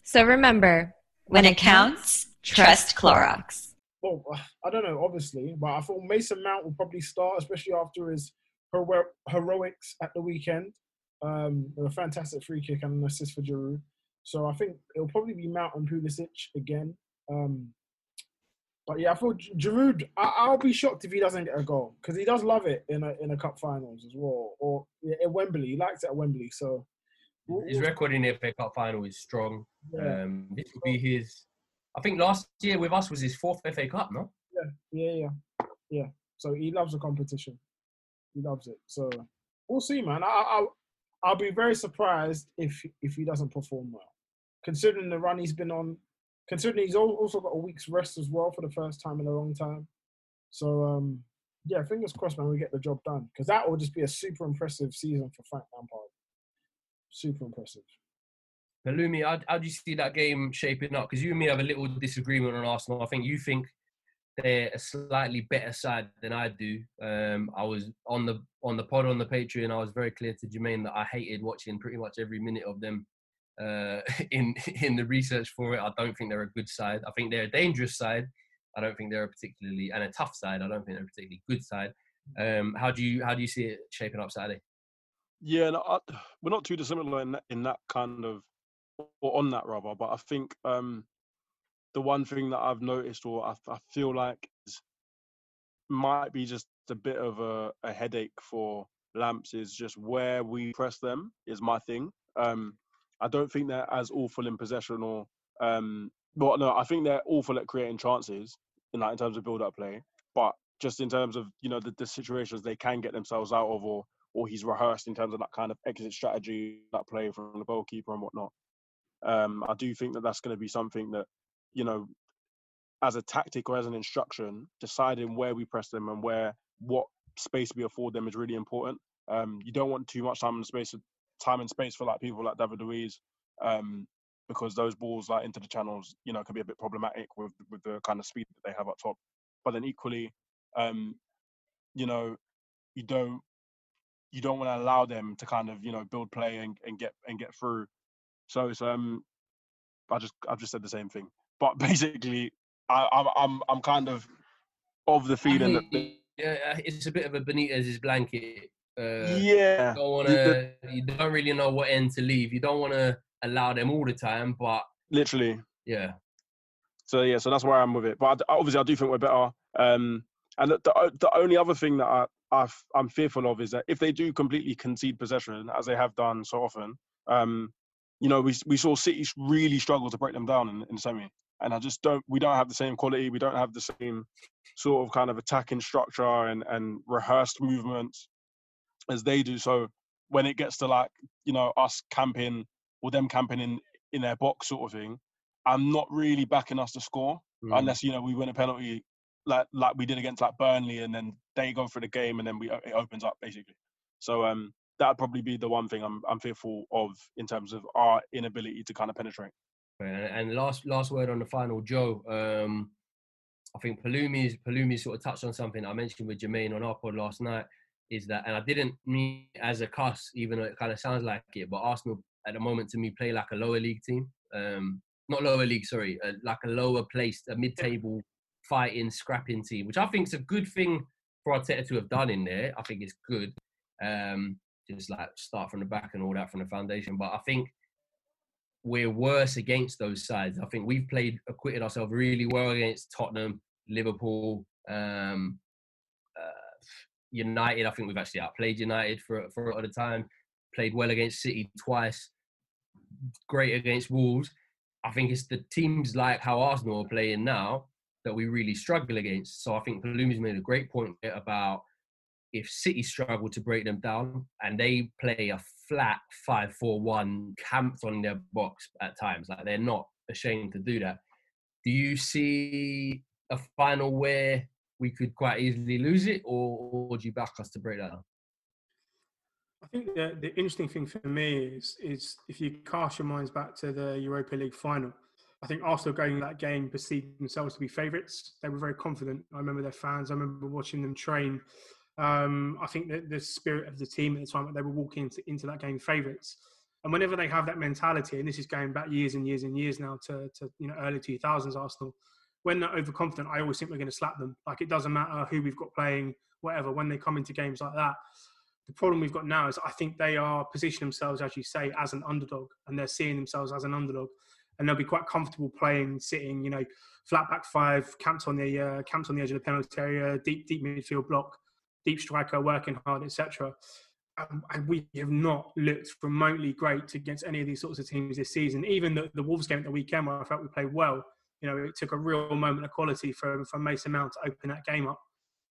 So remember, when it counts, trust Clorox. Well, I don't know, obviously, but I thought Mason Mount will probably start, especially after his heroics at the weekend. A fantastic free kick and an assist for Giroud. So I think it'll probably be Mount and Pulisic again. But yeah, I thought Giroud, I'll be shocked if he doesn't get a goal, because he does love it in a cup finals as well, or at Wembley. He likes it at Wembley. So his record in the FA Cup final is strong. Yeah. This will be his. I think last year with us was his fourth FA Cup, no? Yeah. So he loves the competition. He loves it. So we'll see, man. I'll be very surprised if he doesn't perform well, considering the run he's been on. Considering he's also got a week's rest as well for the first time in a long time. So yeah, fingers crossed, man. We get the job done, because that will just be a super impressive season for Frank Lampard. Super impressive. Lumi, how do you see that game shaping up? Because you and me have a little disagreement on Arsenal. I think you think they're a slightly better side than I do. I was on the pod on the Patreon. I was very clear to Jermaine that I hated watching pretty much every minute of them in the research for it. I don't think they're a good side. I think they're a dangerous side. I don't think they're a tough side. I don't think they're a particularly good side. How do you see it shaping up Saturday? Yeah, no, we're not too dissimilar in that kind of. Or on that rather, but I think the one thing that I've noticed, or I feel like, might be just a bit of a headache for Lamps, is just where we press them is my thing. I don't think they're as awful in possession, or I think they're awful at creating chances in terms of build-up play, but just in terms of, you know, the situations they can get themselves out of, or he's rehearsed in terms of that kind of exit strategy, that play from the goalkeeper and whatnot. I do think that that's going to be something that, you know, as a tactic or as an instruction, deciding where we press them and what space we afford them is really important. You don't want too much time and space for like people like David Luiz, because those balls like into the channels, you know, can be a bit problematic with the kind of speed that they have up top. But then equally, you know, you don't want to allow them to kind of, you know, build play and get through. So it's I've just said the same thing, but basically I'm kind of the feeling that it's a bit of a Benitez's blanket. You don't want to. You don't really know what end to leave. You don't want to allow them all the time, but literally, yeah. So that's where I'm with it. But obviously, I do think we're better. And the only other thing that I'm fearful of is that if they do completely concede possession, as they have done so often, you know, we saw City really struggle to break them down in the semi. And we don't have the same quality. We don't have the same sort of kind of attacking structure and rehearsed movements as they do. So when it gets to, like, you know, us camping or them camping in their box sort of thing, I'm not really backing us to score unless, you know, we win a penalty like we did against like Burnley, and then they go for the game and then it opens up basically. So that'd probably be the one thing I'm fearful of in terms of our inability to kind of penetrate. And last word on the final, Joe. I think Palumi sort of touched on something I mentioned with Jermaine on our pod last night. Is that, and I didn't mean as a cuss, even though it kind of sounds like it, but Arsenal at the moment to me play like a lower league team. Not lower league, sorry, like a lower placed, a mid-table fighting, scrapping team, which I think is a good thing for Arteta to have done in there. I think it's good. Just like start from the back and all that from the foundation. But I think we're worse against those sides. I think we've acquitted ourselves really well against Tottenham, Liverpool, United. I think we've actually outplayed United for a lot of time. Played well against City twice. Great against Wolves. I think it's the teams like how Arsenal are playing now that we really struggle against. So I think Palumi's made a great point about if City struggle to break them down and they play a flat 5-4-1 camped on their box at times, like they're not ashamed to do that. Do you see a final where we could quite easily lose it, or would you back us to break that down? I think the interesting thing for me is if you cast your minds back to the Europa League final, I think Arsenal going into that game perceived themselves to be favourites. They were very confident. I remember their fans. I remember watching them train. I think that the spirit of the team at the time, they were walking into that game favourites. And whenever they have that mentality, and this is going back years and years and years now to you know, early 2000s Arsenal, when they're overconfident, I always think we're going to slap them. Like, it doesn't matter who we've got playing, whatever, when they come into games like that. The problem we've got now is I think they are positioning themselves, as you say, as an underdog, and they're seeing themselves as an underdog, and they'll be quite comfortable playing, sitting, you know, flat back five, camped on the edge of the penalty area, deep midfield block, deep striker, working hard, etc. And we have not looked remotely great against any of these sorts of teams this season. Even the Wolves game at the weekend, where I felt we played well, you know, it took a real moment of quality from Mason Mount to open that game up.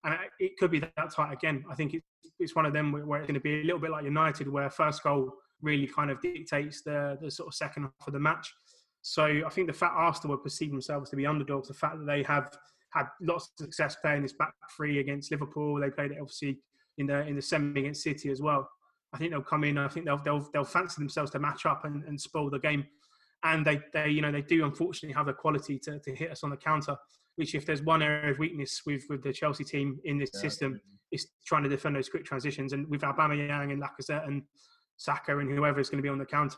And it could be that tight again. I think it's one of them where it's going to be a little bit like United, where first goal really kind of dictates the sort of second half of the match. So I think the fact Arsenal would perceive themselves to be underdogs, the fact that they have had lots of success playing this back three against Liverpool, they played it obviously in the semi against City as well. I think they'll come in. I think they'll fancy themselves to match up and spoil the game. And they do unfortunately have the quality to hit us on the counter. Which, if there's one area of weakness with the Chelsea team in this system, is trying to defend those quick transitions. And with Aubameyang and Lacazette and Saka and whoever is going to be on the counter,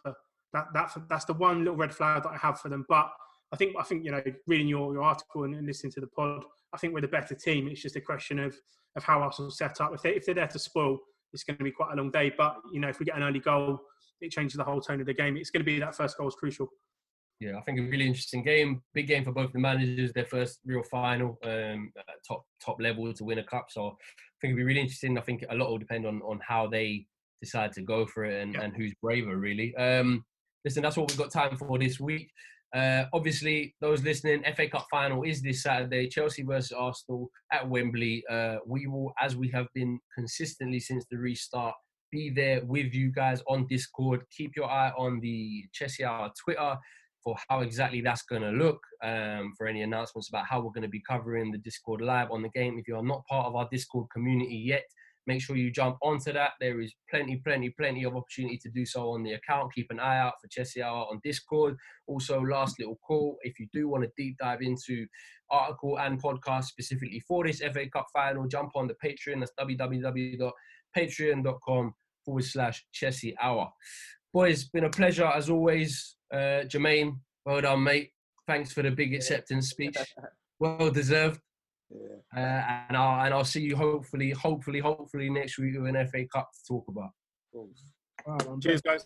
that's the one little red flag that I have for them. But I think you know, reading your article and listening to the pod, I think we're the better team. It's just a question of how Arsenal's set up. If they're there to spoil, it's going to be quite a long day. But you know, if we get an early goal, it changes the whole tone of the game. It's going to be that first goal is crucial. Yeah, I think a really interesting game. Big game for both the managers, their first real final, top level to win a cup. So I think it'll be really interesting. I think a lot will depend on how they decide to go for it and who's braver, really. Listen, that's what we've got time for this week. Obviously, those listening, FA Cup final is this Saturday, Chelsea versus Arsenal at Wembley. We will, as we have been consistently since the restart, be there with you guys on Discord. Keep your eye on the Cheshire Hour Twitter for how exactly that's going to look, for any announcements about how we're going to be covering the Discord live on the game. If you are not part of our Discord community yet, Make sure you jump onto that. There is plenty of opportunity to do so on the account. Keep an eye out for Cheshire Hour on Discord. Also, last little call, if you do want to deep dive into article and podcast specifically for this FA Cup final, jump on the Patreon. That's patreon.com/Cheshire Hour. Boys, it's been a pleasure as always. Jermaine, well done, mate. Thanks for the big acceptance speech. Well deserved. And I'll see you hopefully next week with an FA Cup to talk about. Cool. Right, cheers, guys.